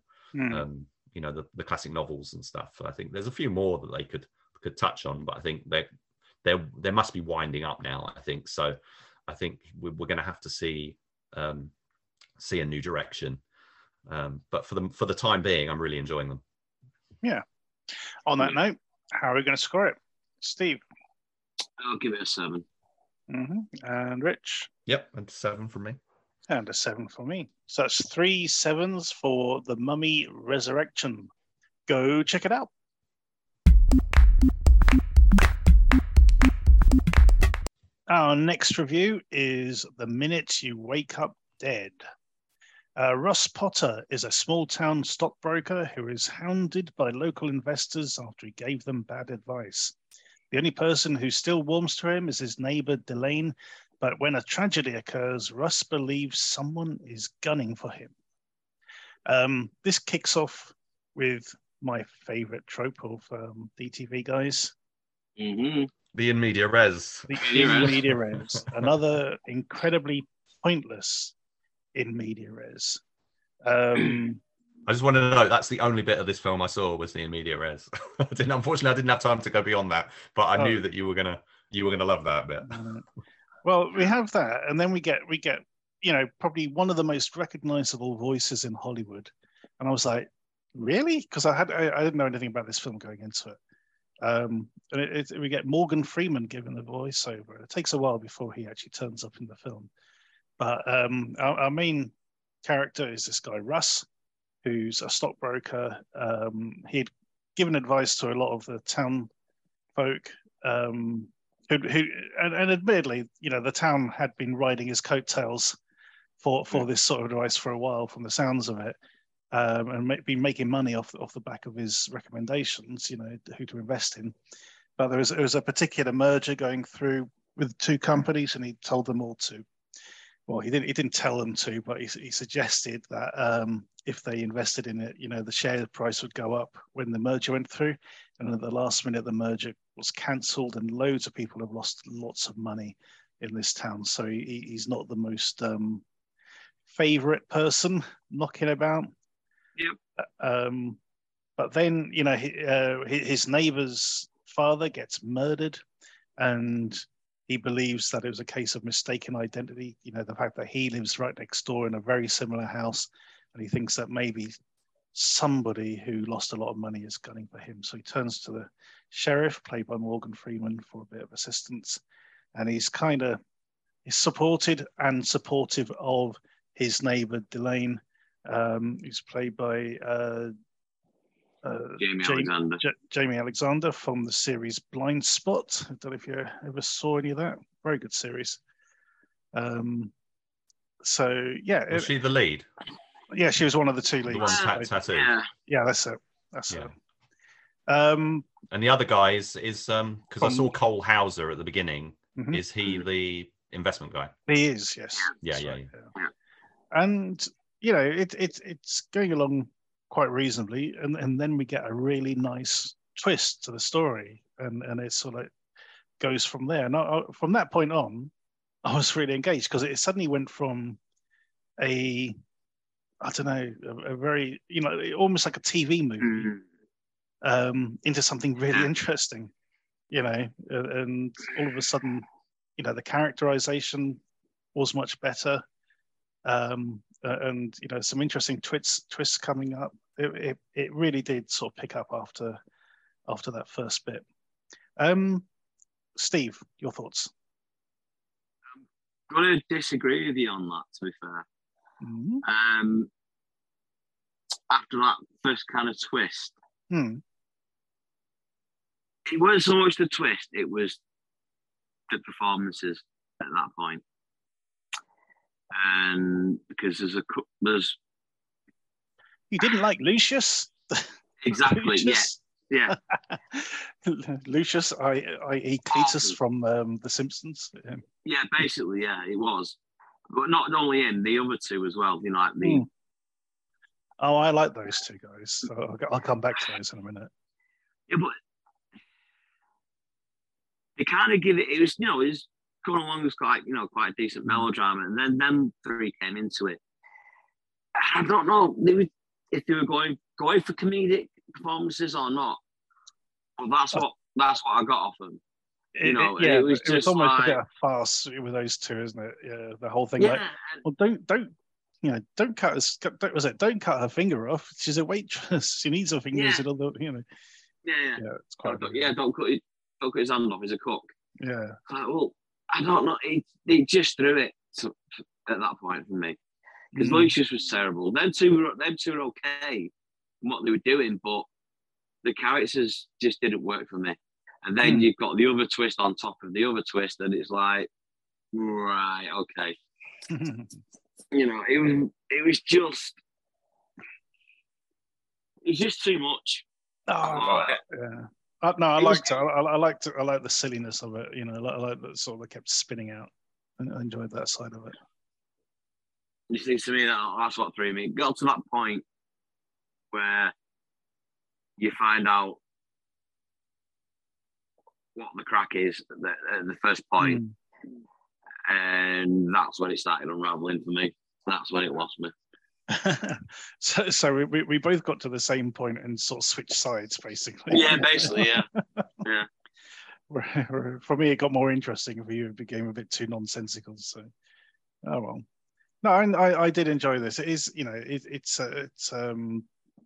you know, the classic novels and stuff. I think there's a few more that they could touch on, but I think they must be winding up now, I think. So I think we're going to have to see a new direction. But for the time being, I'm really enjoying them. Yeah. On that note, how are we going to score it? Steve? I'll give it a 7. And Rich? Yep, and 7 from me. And a 7 for me. So that's 3 7s for The Mummy Resurrection. Go check it out. Our next review is The Minute You Wake Up Dead. Russ Potter is a small-town stockbroker who is hounded by local investors after he gave them bad advice. The only person who still warms to him is his neighbour Delane, but when a tragedy occurs, Russ believes someone is gunning for him. This kicks off with my favourite trope of DTV, guys. Mm-hmm. The in media res. The in media res. Another incredibly pointless in media res. I just want to know, that's the only bit of this film I saw was the in media res. Unfortunately, I didn't have time to go beyond that, but I knew that you were gonna love that bit. Well, we have that, and then we get, you know, probably one of the most recognizable voices in Hollywood. And I was like, really? Because I didn't know anything about this film going into it. And we get Morgan Freeman giving the voiceover. It takes a while before he actually turns up in the film. But our main character is this guy, Russ, who's a stockbroker. He'd given advice to a lot of the town folk, who admittedly, you know, the town had been riding his coattails for this sort of advice for a while, from the sounds of it, and been making money off the back of his recommendations, you know, who to invest in. But there was a particular merger going through with two companies, and he told them all to. Well, he didn't tell them to, but he suggested that if they invested in it, you know, the share price would go up when the merger went through. And at the last minute, the merger was cancelled, and loads of people have lost lots of money in this town. So he's not the most favourite person knocking about. Yep. But then, you know, his neighbour's father gets murdered, and he believes that it was a case of mistaken identity. You know, the fact that he lives right next door in a very similar house, and he thinks that maybe somebody who lost a lot of money is gunning for him. So he turns to the sheriff, played by Morgan Freeman, for a bit of assistance. And he's supported and supportive of his neighbour Delane, who's played by Jamie Alexander from the series Blind Spot. I don't know if you ever saw any of that. Very good series. So yeah, was she the lead? Yeah, she was one of the two leads. The one tattoo. Yeah, that's it. That's it. And the other guy is because I saw Cole Hauser at the beginning. Mm-hmm. Is he the investment guy? He is. Yes. Yeah. And you know, it's going along quite reasonably, and then we get a really nice twist to the story, and it sort of goes from there. And from that point on, I was really engaged, because it suddenly went from a very, you know, almost like a TV movie, into something really interesting, you know, and all of a sudden, you know, the characterization was much better, and, you know, some interesting twists coming up. It really did sort of pick up after that first bit. Steve, your thoughts? I'm going to disagree with you on that, to be fair. Mm-hmm. After that first kind of twist, It wasn't so much the twist, it was the performances at that point. And because there's you didn't like Lucius? Exactly, Lucius? Yeah. Lucius, i.e. Cletus from The Simpsons. Yeah, basically, yeah, it was. But not only him, the other two as well, you know, like me. Oh, I like those two guys. So I'll come back to those in a minute. Yeah, but they kind of give it, it was, you know, it was going along with quite, you know, quite a decent melodrama. And then them three came into it. I don't know if they were going for comedic performances or not. But that's what I got off them. You know, it was almost like a bit of farce with those two, isn't it? Yeah, the whole thing. Yeah. Like, well, don't cut her. Don't cut her finger off. She's a waitress. She needs her fingers. Yeah. It's quite. Don't cut his hand off. He's a cook. Yeah. Like, well, I don't know. He just threw it at that point for me because Lucius was terrible. Them two were okay in what they were doing, but the characters just didn't work for me. And then you've got the other twist on top of the other twist, and it's like, right, okay. You know, it was just too much. Oh, yeah. I liked it. I liked the silliness of it. You know, I liked that sort of kept spinning out, and I enjoyed that side of it. It seems to me that's what threw me. It got to that point where you find out what the crack is at the first point, and that's when it started unraveling for me. That's when it lost me. so we both got to the same point and sort of switched sides, basically. Yeah, basically, yeah. Yeah. For me, it got more interesting. For you, it became a bit too nonsensical. So, oh well. No, I did enjoy this. It is, you know, it's a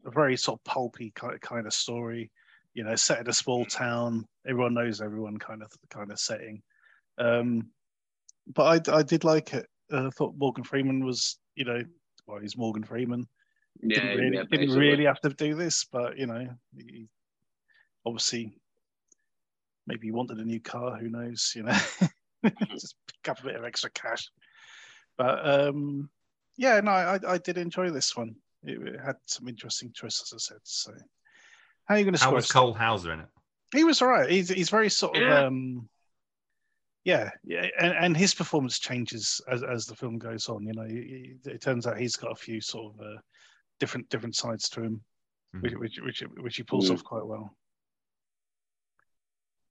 very sort of pulpy kind of story. You know, set at a small town. Everyone knows everyone kind of setting. But I did like it. I thought Morgan Freeman was, you know, well, he's Morgan Freeman. Yeah, didn't really have to do this, but, you know, he obviously maybe he wanted a new car. Who knows, you know. Just pick up a bit of extra cash. But, I did enjoy this one. It had some interesting choices, as I said, so... How are you going to score? How was Cole Hauser in it? He was all right. He's very sort of and his performance changes as the film goes on. You know, it turns out he's got a few sort of different sides to him, which he pulls off quite well.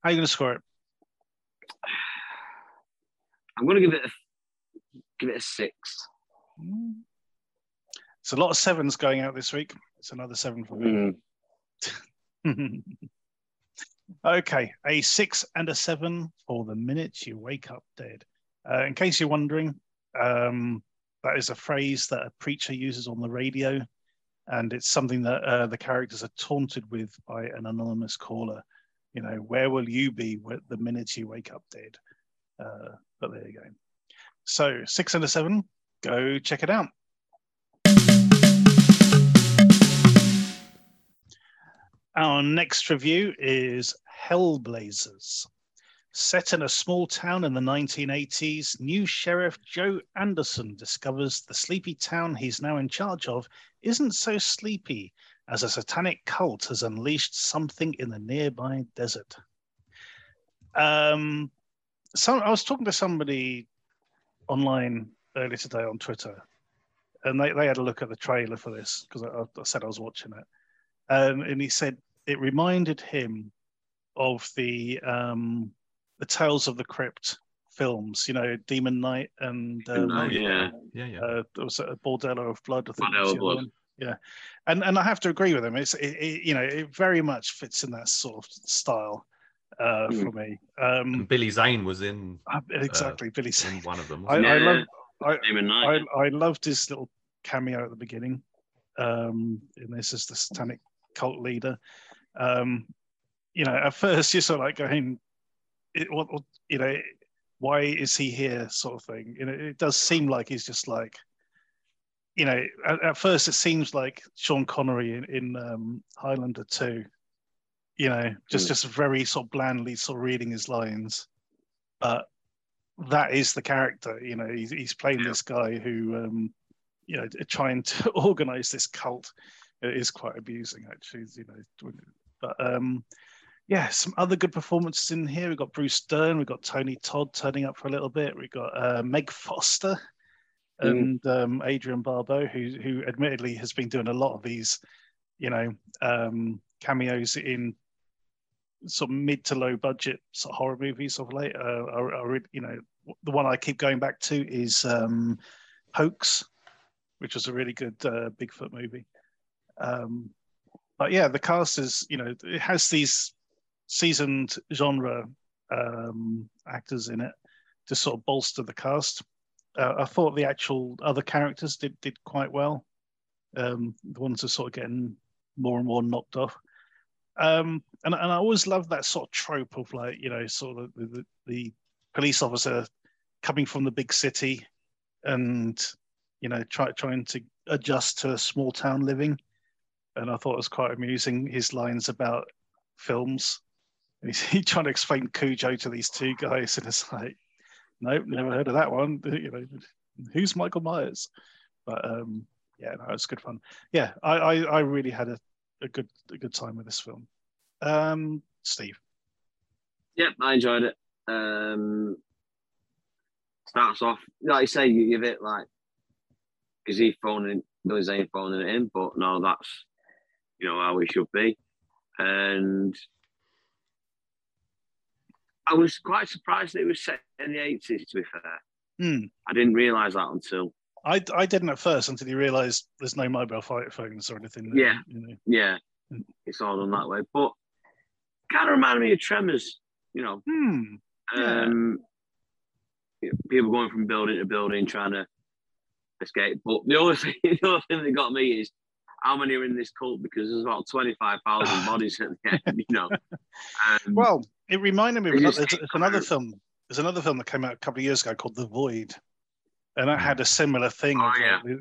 How are you going to score it? I'm going to give it a 6. It's a lot of 7s going out this week. It's another 7 for me. Okay, a 6 and a 7 for The Minute You Wake Up Dead. In case you're wondering, that is a phrase that a preacher uses on the radio, and it's something that the characters are taunted with by an anonymous caller. You know, where will you be the minute you wake up dead? But there you go. So 6 and a 7, go check it out. Our next review is Hellblazers. Set in a small town in the 1980s, new sheriff Joe Anderson discovers the sleepy town he's now in charge of isn't so sleepy, as a satanic cult has unleashed something in the nearby desert. I was talking to somebody online earlier today on Twitter, and they had a look at the trailer for this, because I said I was watching it. And he said it reminded him of the Tales of the Crypt films, you know, Demon Knight and Bordello of Blood. I think Bordello of Blood. Yeah, and I have to agree with him. It very much fits in that sort of style for me. Billy Zane was in Billy Zane in one of them. I loved his little cameo at the beginning. And this is the satanic cult leader. You know, at first you're sort of like going, you know, why is he here, sort of thing. You know, it does seem like he's just like, you know, at first it seems like Sean Connery in Highlander 2, you know, just very sort of blandly sort of reading his lines. But that is the character, you know, he's playing this guy who, you know, trying to organize this cult. It is quite abusing, actually, you know. But yeah, some other good performances in here. We've got Bruce Dern, we've got Tony Todd turning up for a little bit. We've got Meg Foster and Adrian Barbeau, who admittedly has been doing a lot of these, you know, cameos in sort of mid to low budget sort of horror movies of late. You know, the one I keep going back to is Hoax, which was a really good Bigfoot movie. But yeah, the cast is, you know, it has these seasoned genre actors in it to sort of bolster the cast. I thought the actual other characters did quite well. The ones are sort of getting more and more knocked off. And I always love that sort of trope of, like, you know, sort of the police officer coming from the big city and, you know, trying to adjust to small town living. And I thought it was quite amusing, his lines about films. And he's trying to explain Cujo to these two guys, and it's like, nope, never heard of that one. You know, who's Michael Myers? But yeah, no, it's good fun. Yeah, I really had a good time with this film. Steve? Yep, I enjoyed it. Starts off, like you say, you give it like, because Billy Zane phoning it in, but no, that's, you know, how it should be. And I was quite surprised that it was set in the 80s, to be fair. I didn't realise that until... I didn't at first, until you realised there's no mobile phones or anything. Yeah, you know. Yeah. It's all done that way. But kind of reminded me of Tremors, you know. People going from building to building trying to escape. But the only thing that got me is how many are in this cult, because there's about 25,000 bodies at the end, you know. Well, it reminded me of another film that came out a couple of years ago called The Void. And I had a similar thing of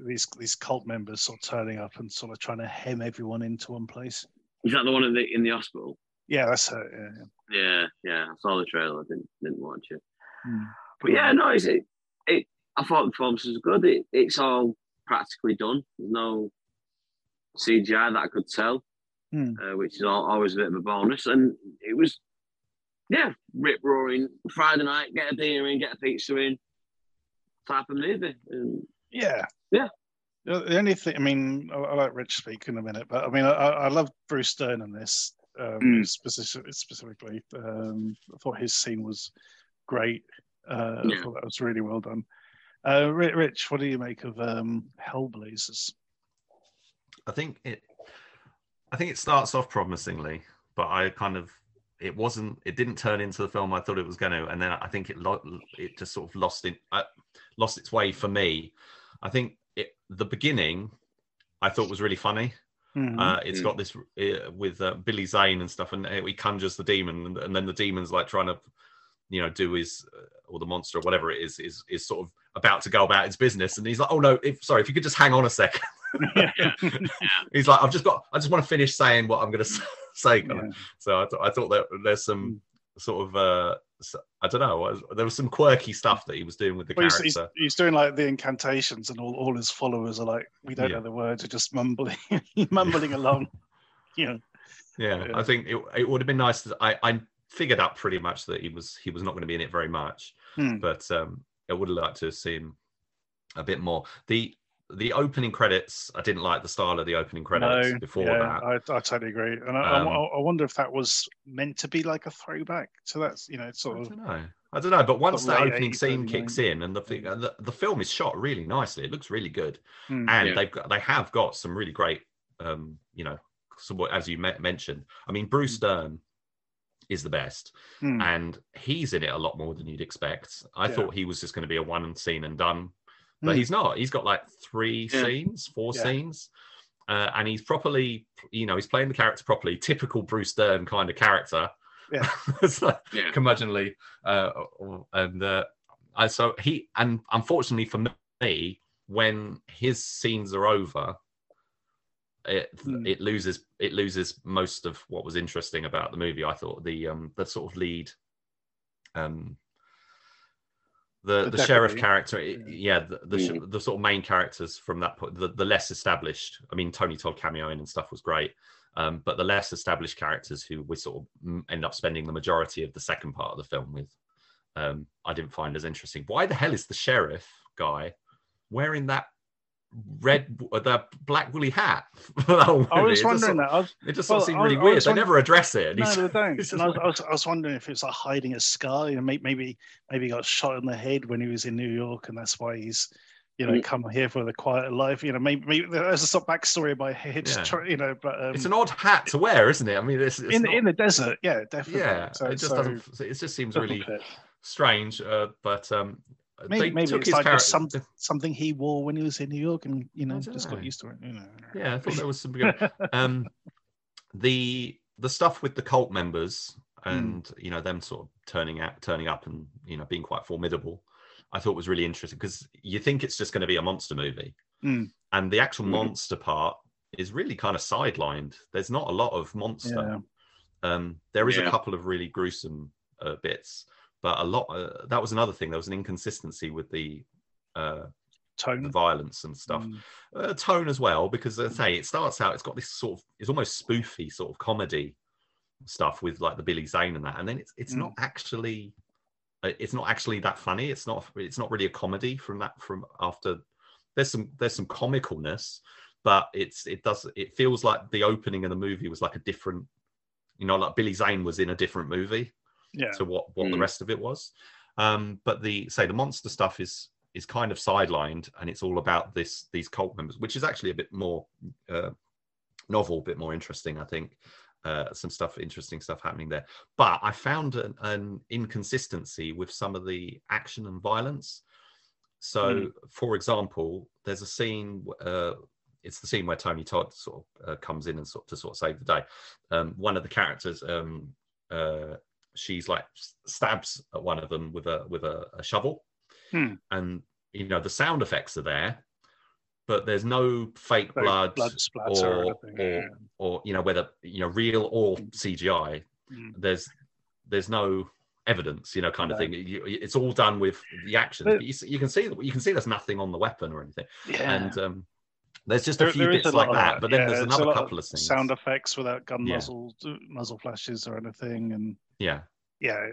these cult members sort of turning up and sort of trying to hem everyone into one place. Is that the one in the hospital? Yeah, that's it. Yeah. I saw the trailer. I didn't watch it. But yeah, no, I thought the performance was good. It's all practically done. There's no CGI that I could tell, which is always a bit of a bonus. And it was, rip-roaring Friday night, get a beer in, get a pizza in. Type of movie. Yeah. The only thing, I mean, I'll let Rich speak in a minute, but I mean, I love Bruce Dern in this specifically. I thought his scene was great. I thought that was really well done. Rich, what do you make of Hellblazers? I think it starts off promisingly, but it didn't turn into the film I thought it was going to, and then I think it just sort of lost its way for me. I think the beginning I thought was really funny. It's got this with Billy Zane and stuff, and he conjures the demon, and then the demon's like trying to, you know, do his or the monster or whatever it is sort of about to go about its business, and he's like, "Oh no, if you could just hang on a second." He's like, I just want to finish saying what I'm going to say. So I thought that there's some sort of, I don't know, there was some quirky stuff that he was doing with the character. He's doing like the incantations, and all his followers are like, we don't know the words, are just mumbling along. I think it would have been nice. I figured out pretty much that he was not going to be in it very much, but I would have liked to have seen a bit more. The opening credits, I didn't like the style of the opening credits that. I totally agree. And I wonder if that was meant to be like a throwback. So that's, you know, sort of... I don't know, but once that opening scene kicks in, and the film is shot really nicely. It looks really good. They have got some really great, you know, somewhat, as you mentioned. I mean, Bruce Dern is the best, and he's in it a lot more than you'd expect. I thought he was just going to be a one scene and done. But he's not. He's got like four scenes, and he's properly, you know, he's playing the character properly. Typical Bruce Dern kind of character, curmudgeonly. And unfortunately for me, when his scenes are over, it loses most of what was interesting about the movie. I thought the sort of lead, the sheriff character, the sort of main characters from that point, the less established. I mean, Tony Todd cameoing and stuff was great, but the less established characters who we sort of end up spending the majority of the second part of the film with, I didn't find as interesting. Why the hell is the sheriff guy wearing that the black woolly hat? I was wondering that. It just sort of seemed really weird. They never address it. No, they don't. And I was wondering if it's like hiding a scar. You know, maybe he got shot in the head when he was in New York, and that's why he's, you know, come here for the quiet life. You know, maybe there's a sort of backstory by Hitch. Yeah. You know, but it's an odd hat to wear, isn't it? I mean, it's in in the desert. Yeah, definitely. Yeah, so, it just seems really strange. Maybe it's like just something he wore when he was in New York, and you know, just got used to it. You know. Yeah, I thought there was some good. The stuff with the cult members and you know them sort of turning up and you know being quite formidable, I thought was really interesting because you think it's just going to be a monster movie, and the actual monster part is really kind of sidelined. There's not a lot of monster. Yeah. There is a couple of really gruesome bits. But a lot, that was another thing. There was an inconsistency with the tone, the violence and stuff. Tone as well, because as I say, it starts out, it's got this sort of, it's almost spoofy sort of comedy stuff with like the Billy Zane and that. And then it's not actually that funny. It's not really a comedy from after. There's some comicalness, but it feels like the opening of the movie was like a different, you know, like Billy Zane was in a different movie. Yeah. To what the rest of it was, but the monster stuff is kind of sidelined, and it's all about these cult members, which is actually a bit more novel, a bit more interesting, I think. Some interesting stuff happening there, but I found an inconsistency with some of the action and violence. So, for example, there's a scene. It's the scene where Tony Todd sort of comes in and to save the day. One of the characters. She's like stabs at one of them with a shovel, and you know the sound effects are there, but there's no fake blood splatter or you know whether you know real or CGI. There's no evidence, you know, kind of thing. It's all done with the action. But you can see there's nothing on the weapon or anything, and there's just a few bits like that. But then there's another couple of things. Sound effects without gun muzzle flashes or anything, and. Yeah.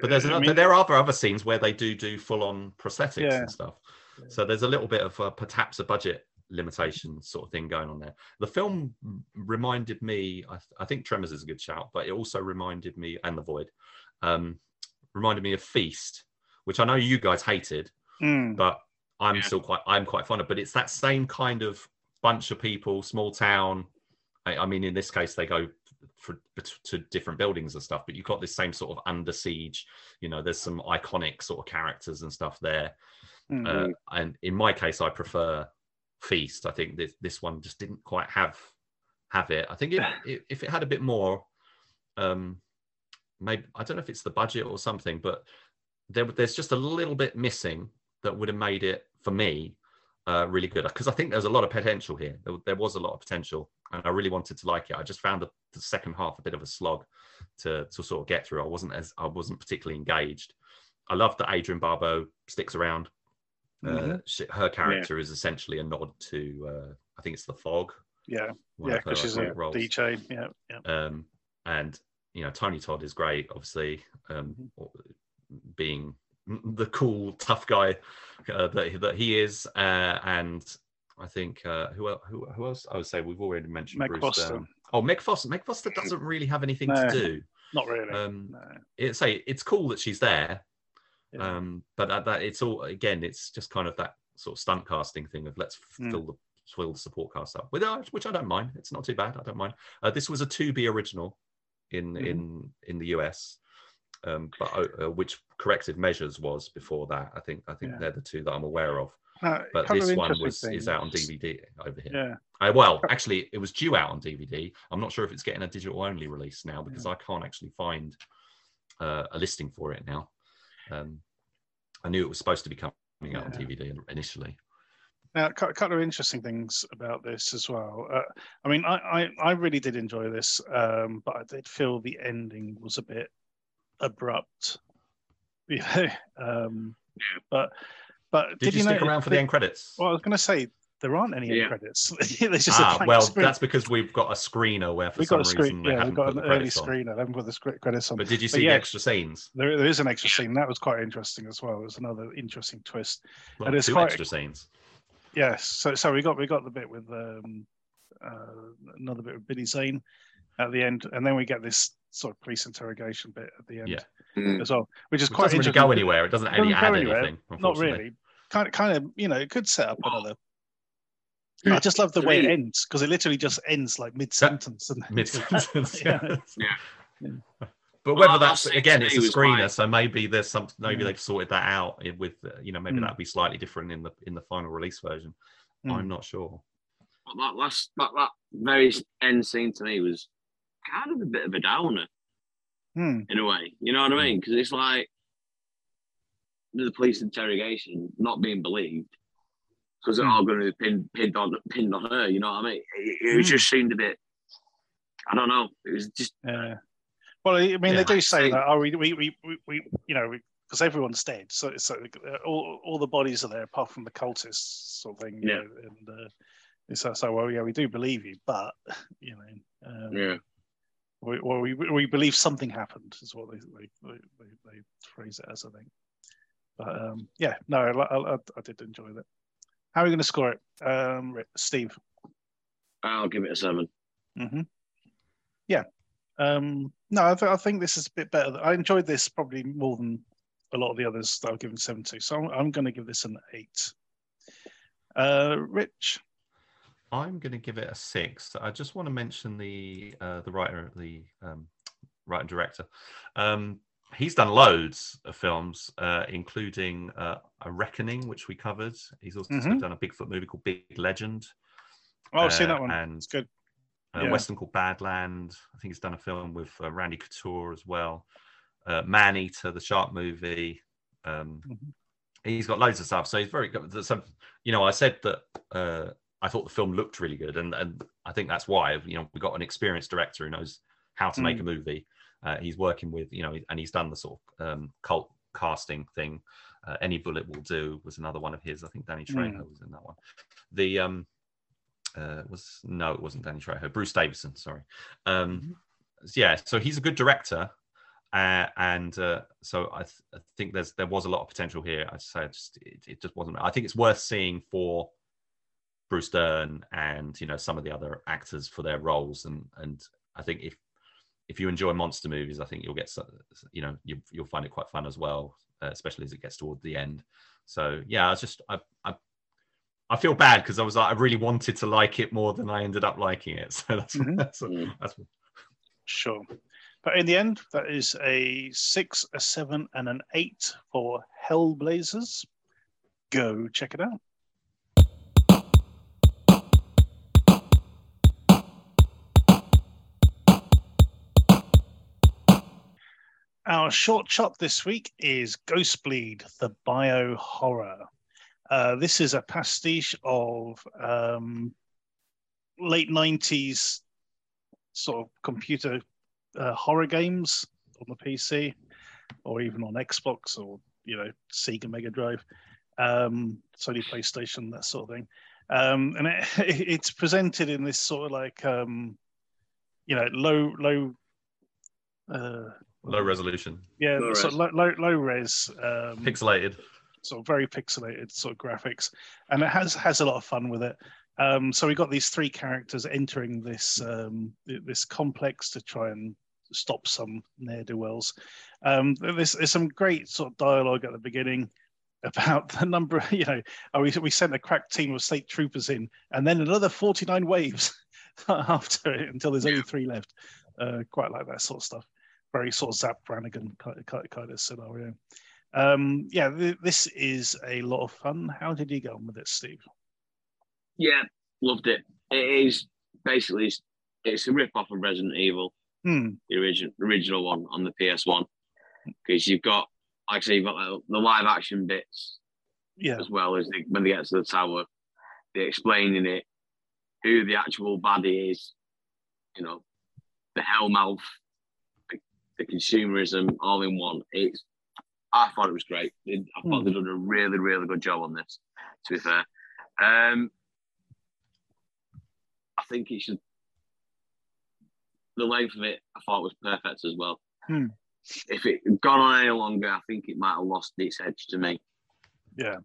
But there are other scenes where they do full-on prosthetics and stuff. Yeah. So there's a little bit of perhaps a budget limitation sort of thing going on there. The film reminded me, I think Tremors is a good shout, but it also reminded me, and The Void, reminded me of Feast, which I know you guys hated, but I'm still quite fond of. But it's that same kind of bunch of people, small town. I mean, in this case, they go to different buildings and stuff, but you've got this same sort of under siege, you know, there's some iconic sort of characters and stuff there. And in my case, I prefer Feast. I think this one just didn't quite have it. I think if it had a bit more, maybe, I don't know if it's the budget or something, but there's just a little bit missing that would have made it, for me, really good, because I think there's a lot of potential here. There was a lot of potential, and I really wanted to like it. I just found the second half a bit of a slog to sort of get through. I wasn't particularly engaged. I love that Adrian Barbeau sticks around. Her character is essentially a nod to I think it's The Fog. Because she's a DJ. And you know Tony Todd is great, obviously, being the cool tough guy that he is, and I think who else? I would say we've already mentioned Meg Foster. Meg Foster. Meg Foster doesn't really have anything to do. Not really. It's cool that she's there, but that it's all again. It's just kind of that sort of stunt casting thing of let's fill the support cast up, which I don't mind. It's not too bad. I don't mind. This was a to-be original in the US. But which Corrective Measures was before that? I think they're the two that I'm aware of. But this one is out on DVD over here. Yeah. Well, actually, it was due out on DVD. I'm not sure if it's getting a digital only release now because I can't actually find a listing for it now. I knew it was supposed to be coming out on DVD initially. Now, a couple of interesting things about this as well. I mean, I really did enjoy this, but I did feel the ending was a bit abrupt. You know, but did you stick around for the end credits? Well, I was going to say there aren't any end credits. There's just a well, screen. That's because we've got a screener where for some reason they haven't got an early screener. They haven't got the script credits on. But did you see the extra scenes? There is an extra scene that was quite interesting as well. It was another interesting twist. Well, and it's two extra scenes. Yes, so we got the bit with another bit with Billy Zane at the end, and then we get this sort of police interrogation bit at the end as well, which is quite doesn't really go anywhere. It doesn't really add anything. Not really. Kind of. You know, it could set up another. I just love the way it ends because it literally just ends like mid-sentence. Mid-sentence. Yeah. But whether that's again, it's a screener, so maybe there's some. Maybe they've sorted that out with maybe that'll be slightly different in the final release version. I'm not sure. But that very end scene to me was kind of a bit of a downer in a way. You know what I mean? Because it's like the police interrogation not being believed because they're all going to be pinned on her. You know what I mean? It just seemed a bit. I don't know. It was just. Well, I mean, they do say that. Oh, we you know, because everyone's dead, so all the bodies are there apart from the cultists, sort of thing. Yeah. You know, and so well, yeah, we do believe you, but you know, we believe something happened is what they phrase it as, I think. But I did enjoy that. How are we going to score it, Steve? I'll give it a 7. Mm-hmm. Yeah. No, I think this is a bit better. I enjoyed this probably more than a lot of the others that I've given 7 to. So I'm going to give this an 8. Rich? I'm going to give it a 6. I just want to mention the writer, writer and director. He's done loads of films, including A Reckoning, which we covered. He's also done a Bigfoot movie called Big Legend. Oh, I've seen that one. It's good. A Western called Badland. I think he's done a film with Randy Couture as well. Man Eater, the shark movie. He's got loads of stuff. So he's very good. So, you know, I said that I thought the film looked really good. And I think that's why, you know, we got an experienced director who knows how to make a movie. He's working with, you know, and he's done the sort of cult casting thing. Any Bullet Will Do was another one of his. I think Danny Trejo was in that one. It wasn't Danny Trejo. Bruce Davison, sorry. So he's a good director, so I think there was a lot of potential here. I'd say it just wasn't. I think it's worth seeing for Bruce Dern and, you know, some of the other actors for their roles, and I think if you enjoy monster movies, I think you'll get, you know, you'll find it quite fun as well, especially as it gets toward the end. So yeah, I feel bad because I was like, I really wanted to like it more than I ended up liking it. So that's sure. But in the end, that is a 6, a 7, and an 8 for Hellblazers. Go check it out. Our short chop this week is Ghostbleed, the bio-horror. This is a pastiche of late 90s sort of computer horror games on the PC or even on Xbox or, you know, Sega Mega Drive, Sony PlayStation, that sort of thing. And it's presented in this sort of like, you know, low resolution. Yeah, low res. Pixelated. Sort of very pixelated sort of graphics, and it has a lot of fun with it. So we got these 3 characters entering this this complex to try and stop some ne'er-do-wells. There's some great sort of dialogue at the beginning about the number of, you know, we sent a crack team of state troopers in, and then another 49 waves after it until there's only 3 left. Quite like that sort of stuff. Very sort of Zap Brannigan kind of scenario. This is a lot of fun. How did you get on with it, Steve? Yeah, loved it. It is basically, it's a rip-off of Resident Evil, the original one on the PS1, because you've got, like I say, you've got the live-action bits as well as when they get to the tower. they're explaining it, who the actual baddie is, you know, the hellmouth, the consumerism, all in one. It's, I thought it was great. I thought they did a really, really good job on this, to be fair. I think it should, the length of it, I thought was perfect as well. If it had gone on any longer, I think it might have lost its edge to me. Yeah.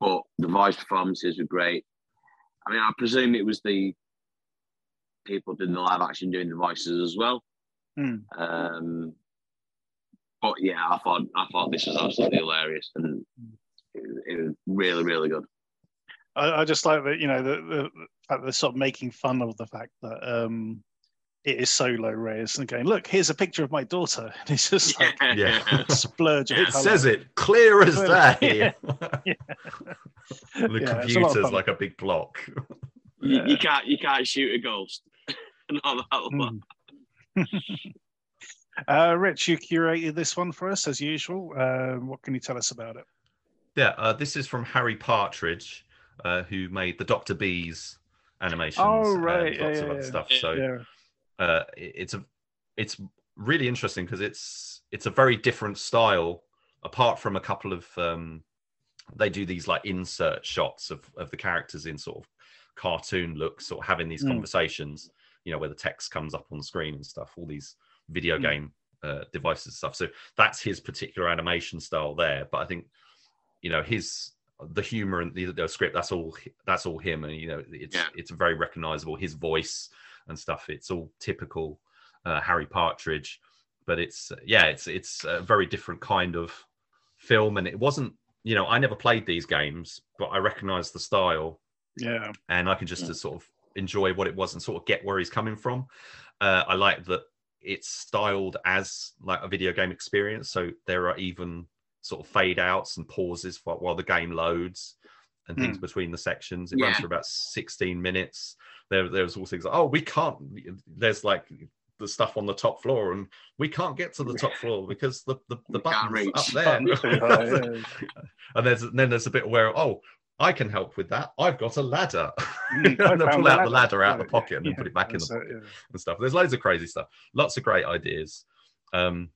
But the voice performances were great. I mean, I presume it was the people doing the live action doing the voices as well. But yeah, I thought this was absolutely hilarious, and it was really, really good. I just like that, you know, the fact that they're sort of making fun of the fact that it is so low res and going, look, here's a picture of my daughter. And it's just like splurge. It says it clear as day. The computer's like a big block. You can't shoot a ghost. Rich, you curated this one for us as usual. What can you tell us about it? Yeah, this is from Harry Partridge, who made the Dr. Bees animations. Oh, right. And lots of other stuff. So. Yeah. It's really interesting because it's a very different style, apart from a couple of they do these like insert shots of the characters in sort of cartoon looks, sort of having these conversations, you know, where the text comes up on screen and stuff, all these video game devices and stuff. So that's his particular animation style there, but I think, you know, the humor and the script, that's all him, and you know, it's very recognizable, his voice and stuff. It's all typical Harry Partridge, but it's a very different kind of film, and it wasn't, you know, I never played these games, but I recognise the style, and I can just sort of enjoy what it was and sort of get where he's coming from. I like that it's styled as like a video game experience, so there are even sort of fade outs and pauses while the game loads and things between the sections. It runs for about 16 minutes. There's all things like, oh, we can't, there's like the stuff on the top floor and we can't get to the top floor because the button's up there. And then there's a bit where, oh, I can help with that. I've got a ladder. And they pull out the ladder out of the pocket and put it back in and stuff. There's loads of crazy stuff. Lots of great ideas. The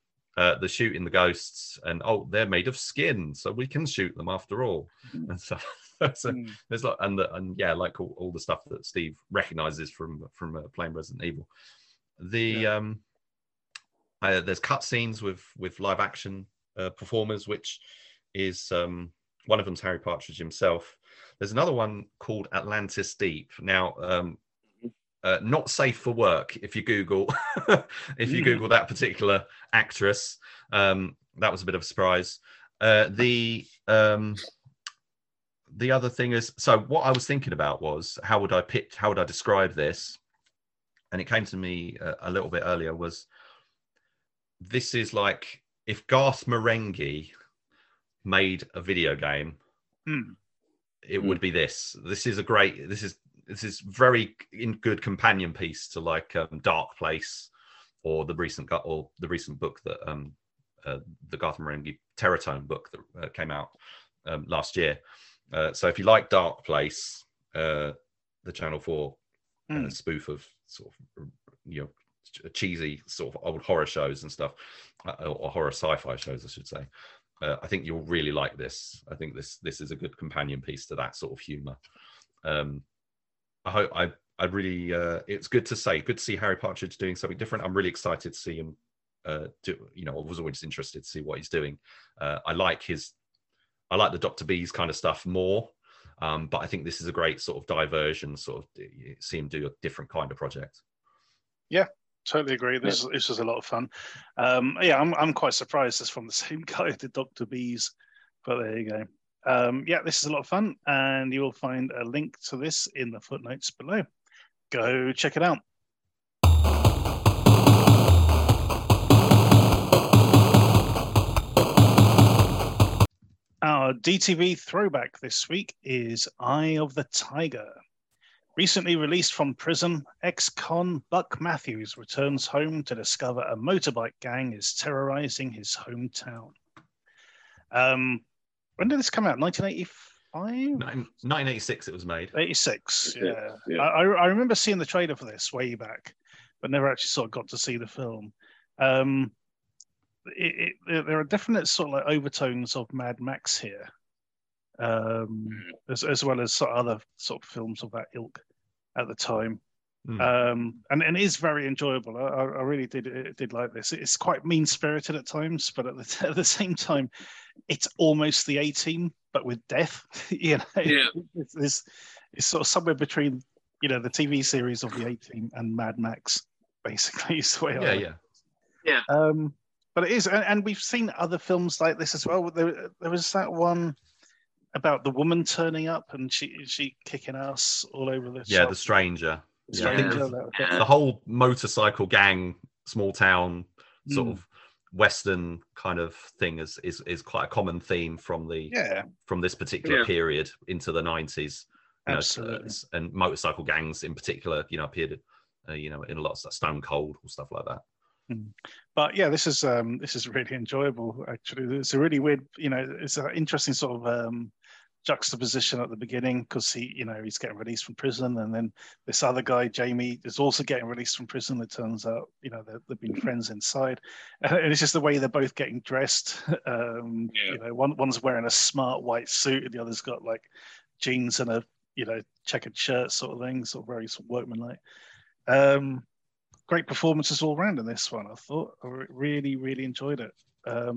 shooting the ghosts, and oh, they're made of skin, so we can shoot them after all, and stuff. So there's like, and yeah, like all the stuff that Steve recognizes from playing Resident Evil. There's cutscenes with live action performers, which is one of them's Harry Partridge himself. There's another one called Atlantis Deep. Now, not safe for work if you Google that particular actress. That was a bit of a surprise. The other thing is, so what I was thinking about was how would I describe this? And it came to me a little bit earlier, was this is like if Garth Marenghi made a video game, it would be this. This is very in good companion piece to like Dark Place or the recent book that the Garth Marenghi Terratone book that came out last year. So if you like Dark Place, the Channel 4 spoof of sort of, you know, cheesy sort of old horror shows and stuff, or horror sci-fi shows, I should say. I think you'll really like this. I think this is a good companion piece to that sort of humour. I hope I really. It's good to see Harry Partridge doing something different. I'm really excited to see him. You know, I was always interested to see what he's doing. I like the Dr. Bees kind of stuff more, but I think this is a great sort of diversion, sort of see him do a different kind of project. Yeah, totally agree. This was a lot of fun. I'm quite surprised it's from the same guy who did Dr. Bees, but there you go. This is a lot of fun, and you will find a link to this in the footnotes below. Go check it out. Our DTV throwback this week is Eye of the Tiger. Recently released from prison, ex-con Buck Matthews returns home to discover a motorbike gang is terrorizing his hometown. When did this come out? 1985? 1986 it was made. 86, yeah. I remember seeing the trailer for this way back, but never actually sort of got to see the film. There are definite sort of like overtones of Mad Max here, as well as sort of other sort of films of that ilk at the time. And it is very enjoyable. I really did like this. It's quite mean-spirited at times, but at the same time, it's almost the A-Team, but with death. You know, it's sort of somewhere between, you know, the TV series of the A-Team and Mad Max, basically. Is the way I but it is, and we've seen other films like this as well. There was that one about the woman turning up and she kicking ass all over the shop. The Stranger. Yeah, I think the whole motorcycle gang, small town, sort of Western kind of thing is quite a common theme from the from this particular period into the 90s. Absolutely. And motorcycle gangs in particular, you know, appeared, in a lot of stuff, Stone Cold or stuff like that. But yeah, this is really enjoyable. Actually, it's a really weird, it's an interesting sort of juxtaposition at the beginning, because he's getting released from prison, and then this other guy Jamie is also getting released from prison. It turns out they've been friends inside, and it's just the way they're both getting dressed. One's wearing a smart white suit and the other's got like jeans and a checkered shirt sort of thing, sort of very sort of workmanlike. Great performances all around in this one. I thought I really enjoyed it.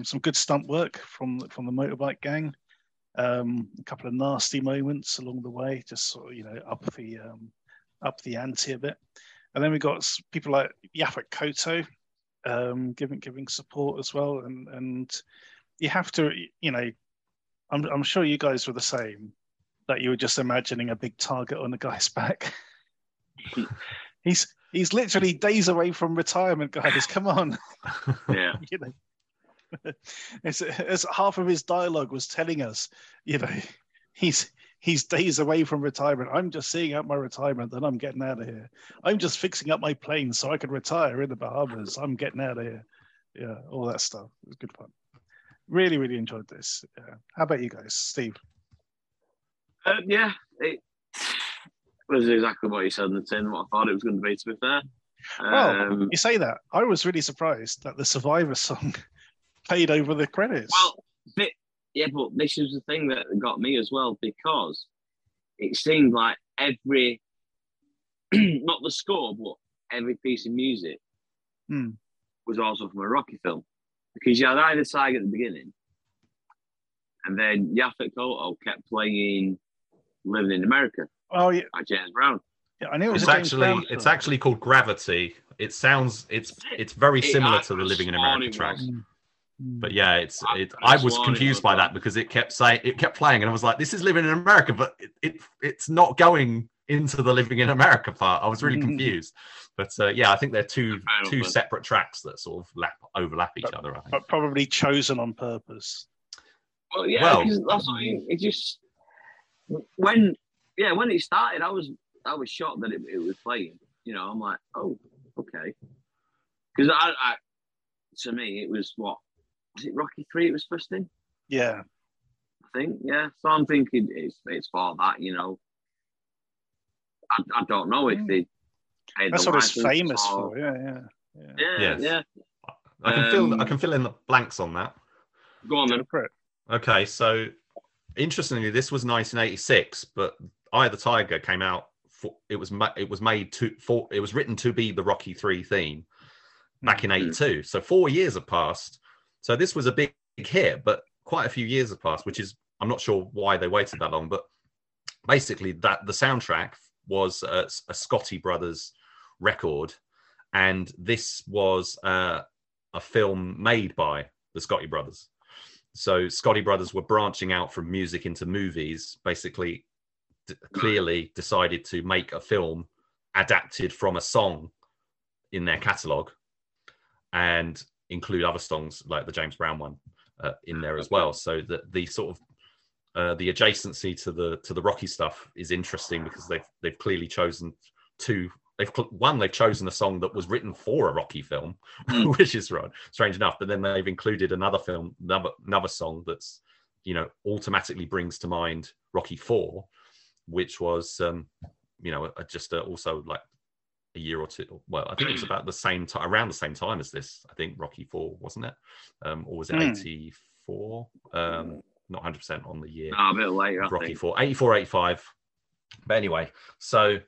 Some good stunt work from the motorbike gang. A couple of nasty moments along the way, just sort of, up the ante a bit. And then we got people like Yaphet Kotto giving support as well. And you have to, I'm sure you guys were the same, that you were just imagining a big target on the guy's back. He's literally days away from retirement, guys. Come on. Yeah. It's half of his dialogue was telling us, he's days away from retirement. I'm just seeing out my retirement, then I'm getting out of here. I'm just fixing up my plane so I can retire in the Bahamas. I'm getting out of here. Yeah, all that stuff. It was good fun. Really enjoyed this. Yeah. How about you guys, Steve? It was exactly what you said in the tin, what I thought it was going to be, to be fair. Well, you say that. I was really surprised that the Survivor song played over the credits. Well, but this is the thing that got me as well, because it seemed like every, not the score, but every piece of music was also from a Rocky film. Because you had Eye of the Tiger at the beginning, and then Yaphet Kotto kept playing Living in America. Oh, yeah. By James Brown. Yeah, I knew it was it's actually called Gravity. It sounds, it's very similar to the Living in America track. But yeah, I was confused by that, because it kept playing, and I was like, "This is Living in America," but it's not going into the Living in America part. I was really confused. But I think they're two separate tracks that sort of overlap each other. I think, but probably chosen on purpose. Well, yeah, because that's what it just when it started, I was shocked that it was playing. I'm like, oh, okay, because to me it was what. Was it Rocky 3 it was first in? Yeah. I think, yeah. So I'm thinking it's for that, I don't know if they... That's what it's famous for, yeah. Yeah. I can fill in the blanks on that. Go on then. Okay, so interestingly, this was 1986, but Eye of the Tiger came out, it was written to be the Rocky 3 theme back in 82. So 4 years have passed. So this was a big hit, but quite a few years have passed, which is, I'm not sure why they waited that long, but basically the soundtrack was a Scotty Brothers record, and this was a film made by the Scotty Brothers. So Scotty Brothers were branching out from music into movies, basically clearly decided to make a film adapted from a song in their catalogue, and include other songs like the James Brown one in there as well. So the sort of the adjacency to the Rocky stuff is interesting, because they've clearly chosen they've chosen a song that was written for a Rocky film, which is strange enough. But then they've included another song that's you know, automatically brings to mind Rocky IV, which was, you know, just also like a year or two. Well, I think it was about the same time, around the same time as this. I think Rocky IV, wasn't it? Or was it 84? Not 100% on the year. No, a bit later. Rocky IV, 84, 85. But anyway, so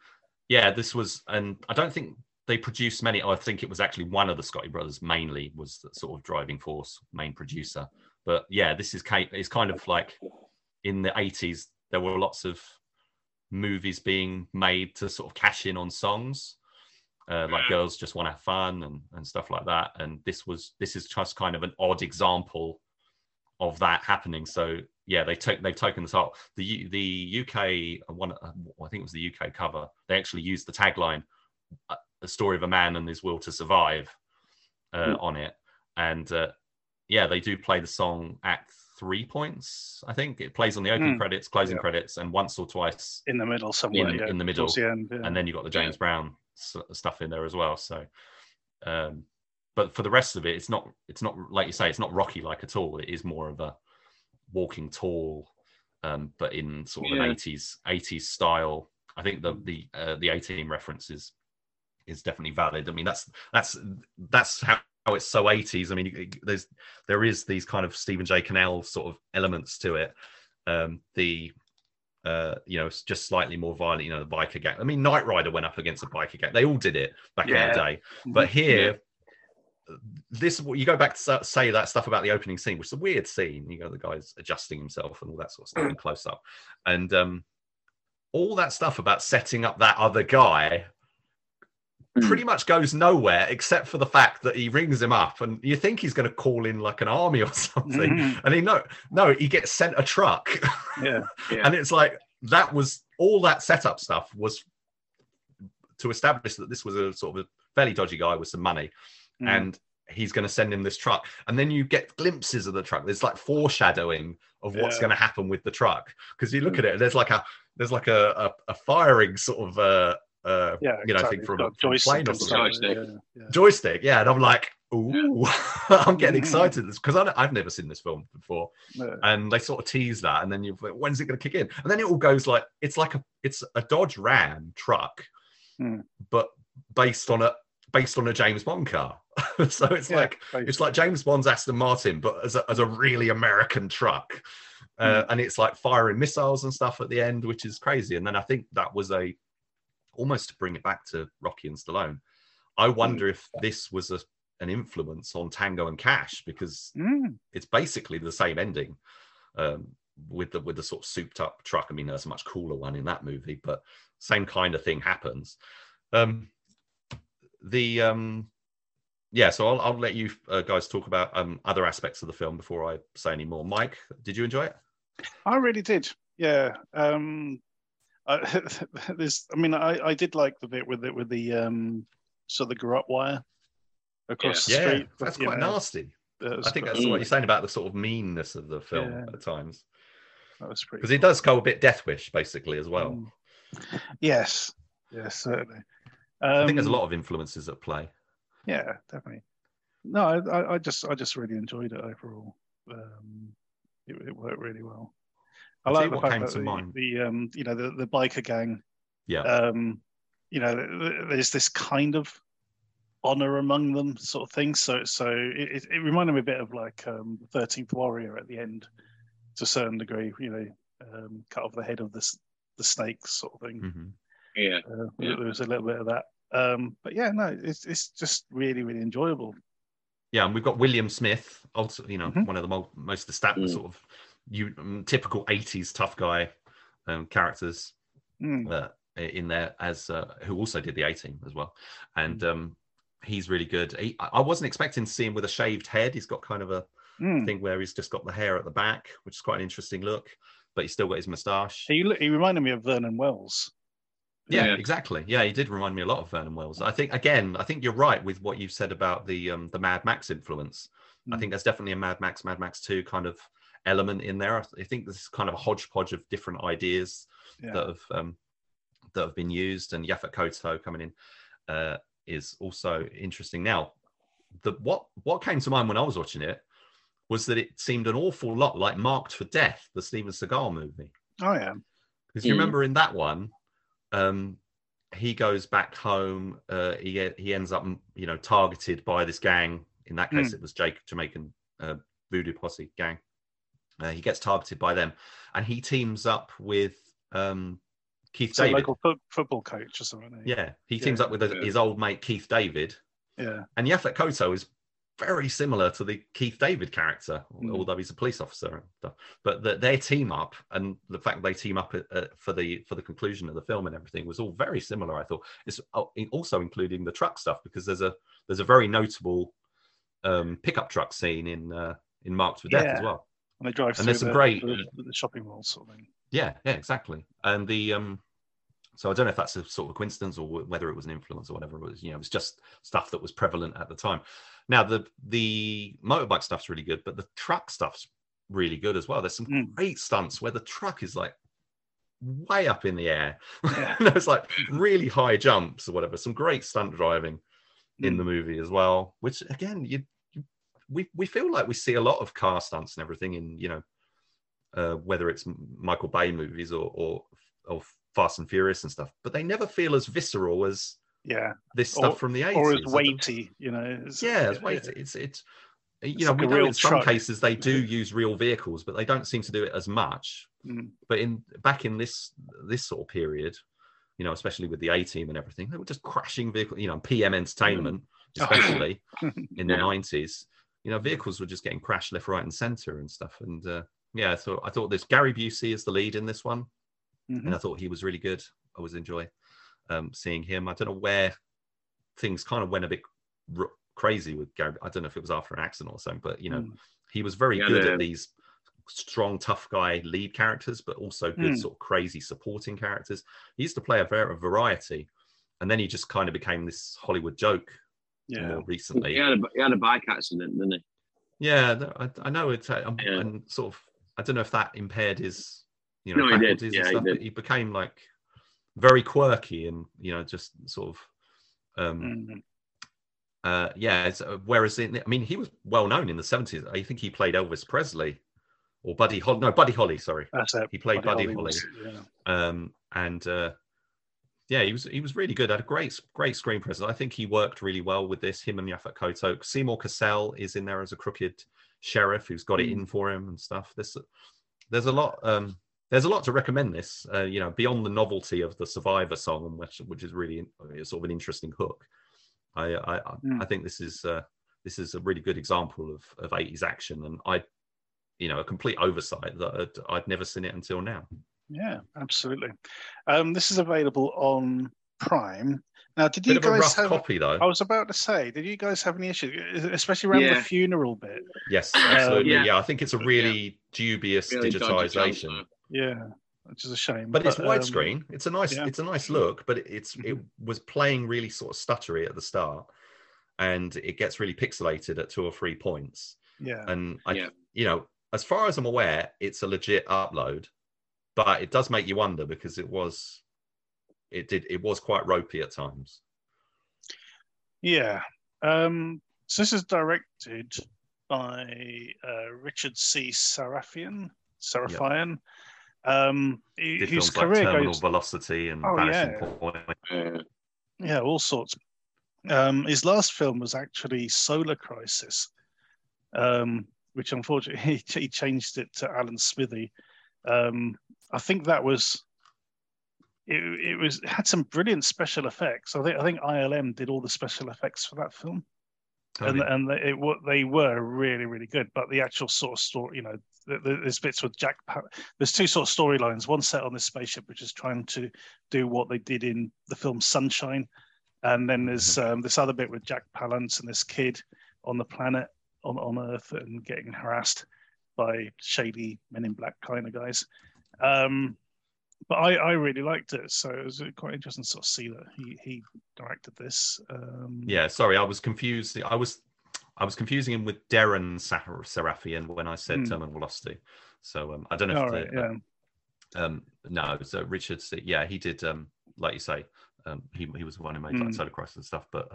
yeah, this was, and I don't think they produced many. I think it was actually one of the Scotty brothers mainly was the sort of driving force, main producer. But yeah, this is, it's kind of like in the 80s, there were lots of movies being made to sort of cash in on songs, like Girls Just Want to Have Fun and stuff like that. And this is just kind of an odd example of that happening. So yeah, they've taken this up. The UK one, I think it was the UK cover, they actually used the tagline, "The Story of a Man and His Will to Survive," on it. And yeah, they do play the song at 3 points, I think. It plays on the opening credits, closing credits, and once or twice in the middle somewhere. In the middle. The end, yeah. And then you've got the James Brown stuff in there as well. So, but for the rest of it, it's not like you say, it's not Rocky like at all. It is more of a Walking Tall, but in sort of an 80s style. I think the A-Team reference is definitely valid. I mean, that's how it's so 80s. I mean, there is these kind of Stephen J. Cannell sort of elements to it. You know, it's just slightly more violent, you know, the biker gang. I mean, Knight Rider went up against a biker gang. They all did it back in the day. But here, this, you go back to say that stuff about the opening scene, which is a weird scene. You know, the guy's adjusting himself and all that sort of stuff in close up. And all that stuff about setting up that other guy pretty much goes nowhere, except for the fact that he rings him up and you think he's going to call in like an army or something. And he gets sent a truck. And it's like, that was all that setup stuff was to establish that this was a sort of a fairly dodgy guy with some money and he's going to send him this truck. And then you get glimpses of the truck. There's like foreshadowing of what's going to happen with the truck. Cause you look at it, there's like a firing sort of, thing from a plane or something. Joystick, yeah. And I'm like, ooh, I'm getting excited because I've never seen this film before, and they sort of tease that, and then you're like, when's it going to kick in? And then it all goes like it's a Dodge Ram truck, but based on a James Bond car. So it's like James Bond's Aston Martin, but as a really American truck, and it's like firing missiles and stuff at the end, which is crazy. And then I think that was almost to bring it back to Rocky and Stallone, I wonder if this was an influence on Tango and Cash, because it's basically the same ending with the sort of souped up truck. I mean, there's a much cooler one in that movie, but same kind of thing happens. So I'll let you guys talk about other aspects of the film before I say any more. Mike, did you enjoy it? I really did. Yeah. I did like the bit with the garrote wire across the street. Yeah, that's quite nasty. I think that's what you're saying about the sort of meanness of the film at times. That was pretty. Because it does go a bit Death Wish, basically, as well. Yes, certainly. I think there's a lot of influences at play. Yeah, definitely. No, I just really enjoyed it overall. It worked really well. I like the fact that the biker gang. Yeah. You know, there's this kind of honor among them sort of thing. So it reminded me a bit of like 13th Warrior at the end, to a certain degree. You know, cut off the head of the snake sort of thing. Mm-hmm. Yeah. There was a little bit of that. But yeah, no, it's just really, really enjoyable. Yeah, and we've got William Smith, also, you know, one of the most established sort of. Typical 80s tough guy characters in there as who also did the A-Team as well, and he's really good. I wasn't expecting to see him with a shaved head. He's got kind of a thing where he's just got the hair at the back, which is quite an interesting look, but he's still got his moustache. He reminded me of Vernon Wells. Yeah, exactly. Yeah, he did remind me a lot of Vernon Wells. I think you're right with what you've said about the Mad Max influence. I think there's definitely a Mad Max 2 kind of element in there. I think this is kind of a hodgepodge of different ideas that have been used, and Yaphet Kotto coming in is also interesting. Now, what came to mind when I was watching it was that it seemed an awful lot like Marked for Death, the Steven Seagal movie. Oh, yeah. Because you remember in that one, he goes back home. He ends up, you know, targeted by this gang. In that case, it was Jamaican Voodoo Posse gang. He gets targeted by them, and he teams up with Keith David, local football coach or something. Yeah, he teams up with his old mate Keith David. Yeah, and Yaphet Kotto is very similar to the Keith David character, although he's a police officer and stuff. But their team up, and the fact that they team up for the conclusion of the film and everything, was all very similar. I thought it's also including the truck stuff, because there's a very notable pickup truck scene in Marked for Death as well. And they drive through the shopping mall sort of thing. Yeah, exactly. And the so I don't know if that's a sort of coincidence or whether it was an influence or whatever. It was, it was just stuff that was prevalent at the time. Now the motorbike stuff's really good, but the truck stuff's really good as well. There's some great stunts where the truck is like way up in the air. Yeah. It's like really high jumps or whatever. Some great stunt driving in the movie as well, which again we feel like we see a lot of car stunts and everything in whether it's Michael Bay movies or Fast and Furious and stuff, but they never feel as visceral as this stuff from the 80s, or as weighty. It's weighty. It's like we do, in some cases they do use real vehicles, but they don't seem to do it as much. But back in this sort of period, especially with the A-Team and everything, they were just crashing vehicles. PM Entertainment, especially in the 90s, vehicles were just getting crashed left, right and center and stuff. And so I thought this Gary Busey is the lead in this one. And I thought he was really good. I always enjoy seeing him. I don't know where things kind of went a bit crazy with Gary. I don't know if it was after an accident or something, but he was very good at these strong, tough guy lead characters, but also good sort of crazy supporting characters. He used to play a variety, and then he just kind of became this Hollywood joke more recently. He had a bike accident, didn't he? Yeah, I know. And sort of, I don't know if that impaired his, no, he did. Yeah, stuff, he did. But he became like very quirky and, just sort of, whereas he was well known in the 70s. I think he played Elvis Presley or Buddy Holly, sorry. That's it. He played Buddy Holly. He was really good. Had a great screen presence. I think he worked really well with this, him and Yaphet Kotto. Seymour Cassell is in there as a crooked sheriff who's got it in for him and stuff. There's a lot. There's a lot to recommend this. Beyond the novelty of the Survivor song, which is really sort of an interesting hook. I think this is a really good example of 80s action, and a complete oversight that I'd never seen it until now. Yeah, absolutely. This is available on Prime. Now, did you guys have a rough copy, though? I was about to say, did you guys have any issues, especially around the funeral bit? Yes, absolutely. I think it's a really dubious digitization. Yeah, which is a shame. But it's widescreen. It's a nice, it's a nice look, but it was playing really sort of stuttery at the start, and it gets really pixelated at 2 or 3 points. Yeah, and as far as I'm aware, it's a legit upload. But it does make you wonder, because it was quite ropey at times. Yeah. So this is directed by Richard C. Sarafian. Did his films career like Terminal Velocity and Vanishing Point. Yeah, all sorts. His last film was actually Solar Crisis, which unfortunately he changed it to Alan Smithy. I think that was it had some brilliant special effects. I think ILM did all the special effects for that film, and they were really, really good. But the actual sort of story, there's bits with Jack. There's two sort of storylines. One set on this spaceship, which is trying to do what they did in the film Sunshine, and then there's this other bit with Jack Palance and this kid on the planet on Earth and getting harassed by shady Men in Black kind of guys. But I really liked it, so it was quite interesting to sort of see that he directed this. Sorry, I was confused. I was confusing him with Darren Sarafian when I said Terminal Velocity. So I don't know so Richard, he did, like you say, he was the one who made like Solar Crisis and stuff, but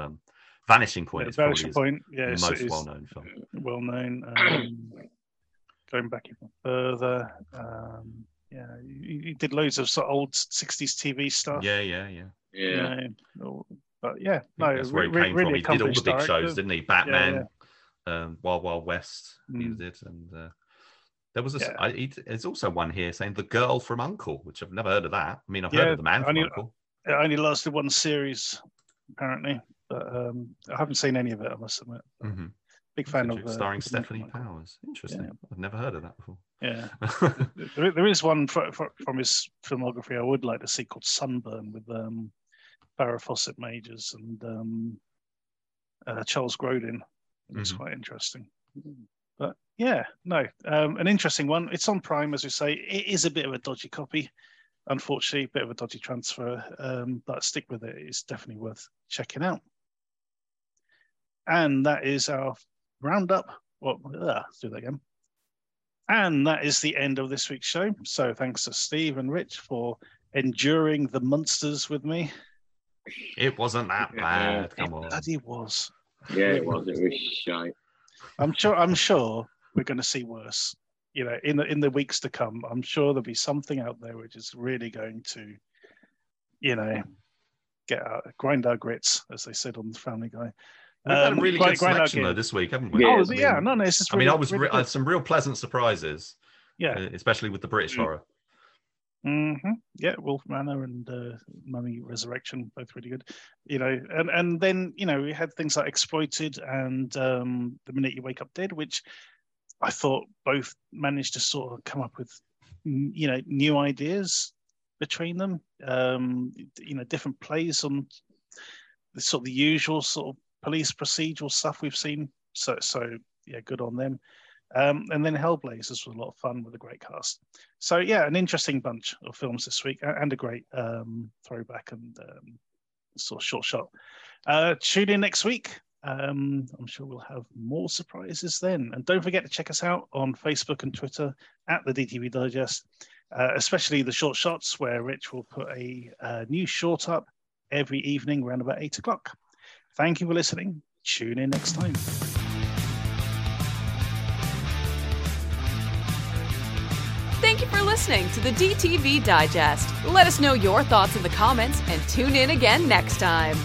Vanishing Point is Vanishing Point, yes, most well-known film. Well-known. Going back even further, yeah, he did loads of sort of old 60s TV stuff. Yeah. You know, but yeah, no, that's where he came from. He did all the big shows, didn't he? Batman, Wild Wild West, he did. And there was there's also one here saying The Girl from U.N.C.L.E., which I've never heard of that. I mean, I've heard of The Man from U.N.C.L.E. It only lasted one series, apparently. But I haven't seen any of it, I must admit. Mm-hmm. Big fan of starring Stephanie Powers. Interesting. Yeah. I've never heard of that before. Yeah, there is one from his filmography I would like to see called Sunburn with Farrah Fawcett Majors and Charles Grodin. It's quite interesting. But yeah, no, an interesting one. It's on Prime, as we say. It is a bit of a dodgy copy, unfortunately, a bit of a dodgy transfer, but stick with it. It's definitely worth checking out. And that is our roundup. Well, let's do that again. And that is the end of this week's show. So thanks to Steve and Rich for enduring The Munsters with me. It wasn't that bad. Come on. It bloody was. Yeah, it was. It was shite. I'm sure we're going to see worse. You know, in the weeks to come, I'm sure there'll be something out there which is really going to, you know, grind our grits, as they said on Family Guy. We've had a really good selection though this week, haven't we? Yeah. Oh, yeah, no, it's just. I mean, I had some real pleasant surprises. Yeah, especially with the British horror. Mm-hmm. Yeah, Wolf Manor and Mummy Resurrection, both really good. You know, and then you know we had things like Exploited and The Minute You Wake Up Dead, which I thought both managed to sort of come up with, you know, new ideas between them. You know, different plays on the sort of the usual sort of police procedural stuff we've seen. So yeah, good on them. And then Hellblazers was a lot of fun with a great cast. So yeah, an interesting bunch of films this week and a great throwback and sort of short shot. Tune in next week. I'm sure we'll have more surprises then. And don't forget to check us out on Facebook and Twitter at the DTV Digest, especially the short shots where Rich will put a new short up every evening around about 8 o'clock. Thank you for listening. Tune in next time. Thank you for listening to the DTV Digest. Let us know your thoughts in the comments and tune in again next time.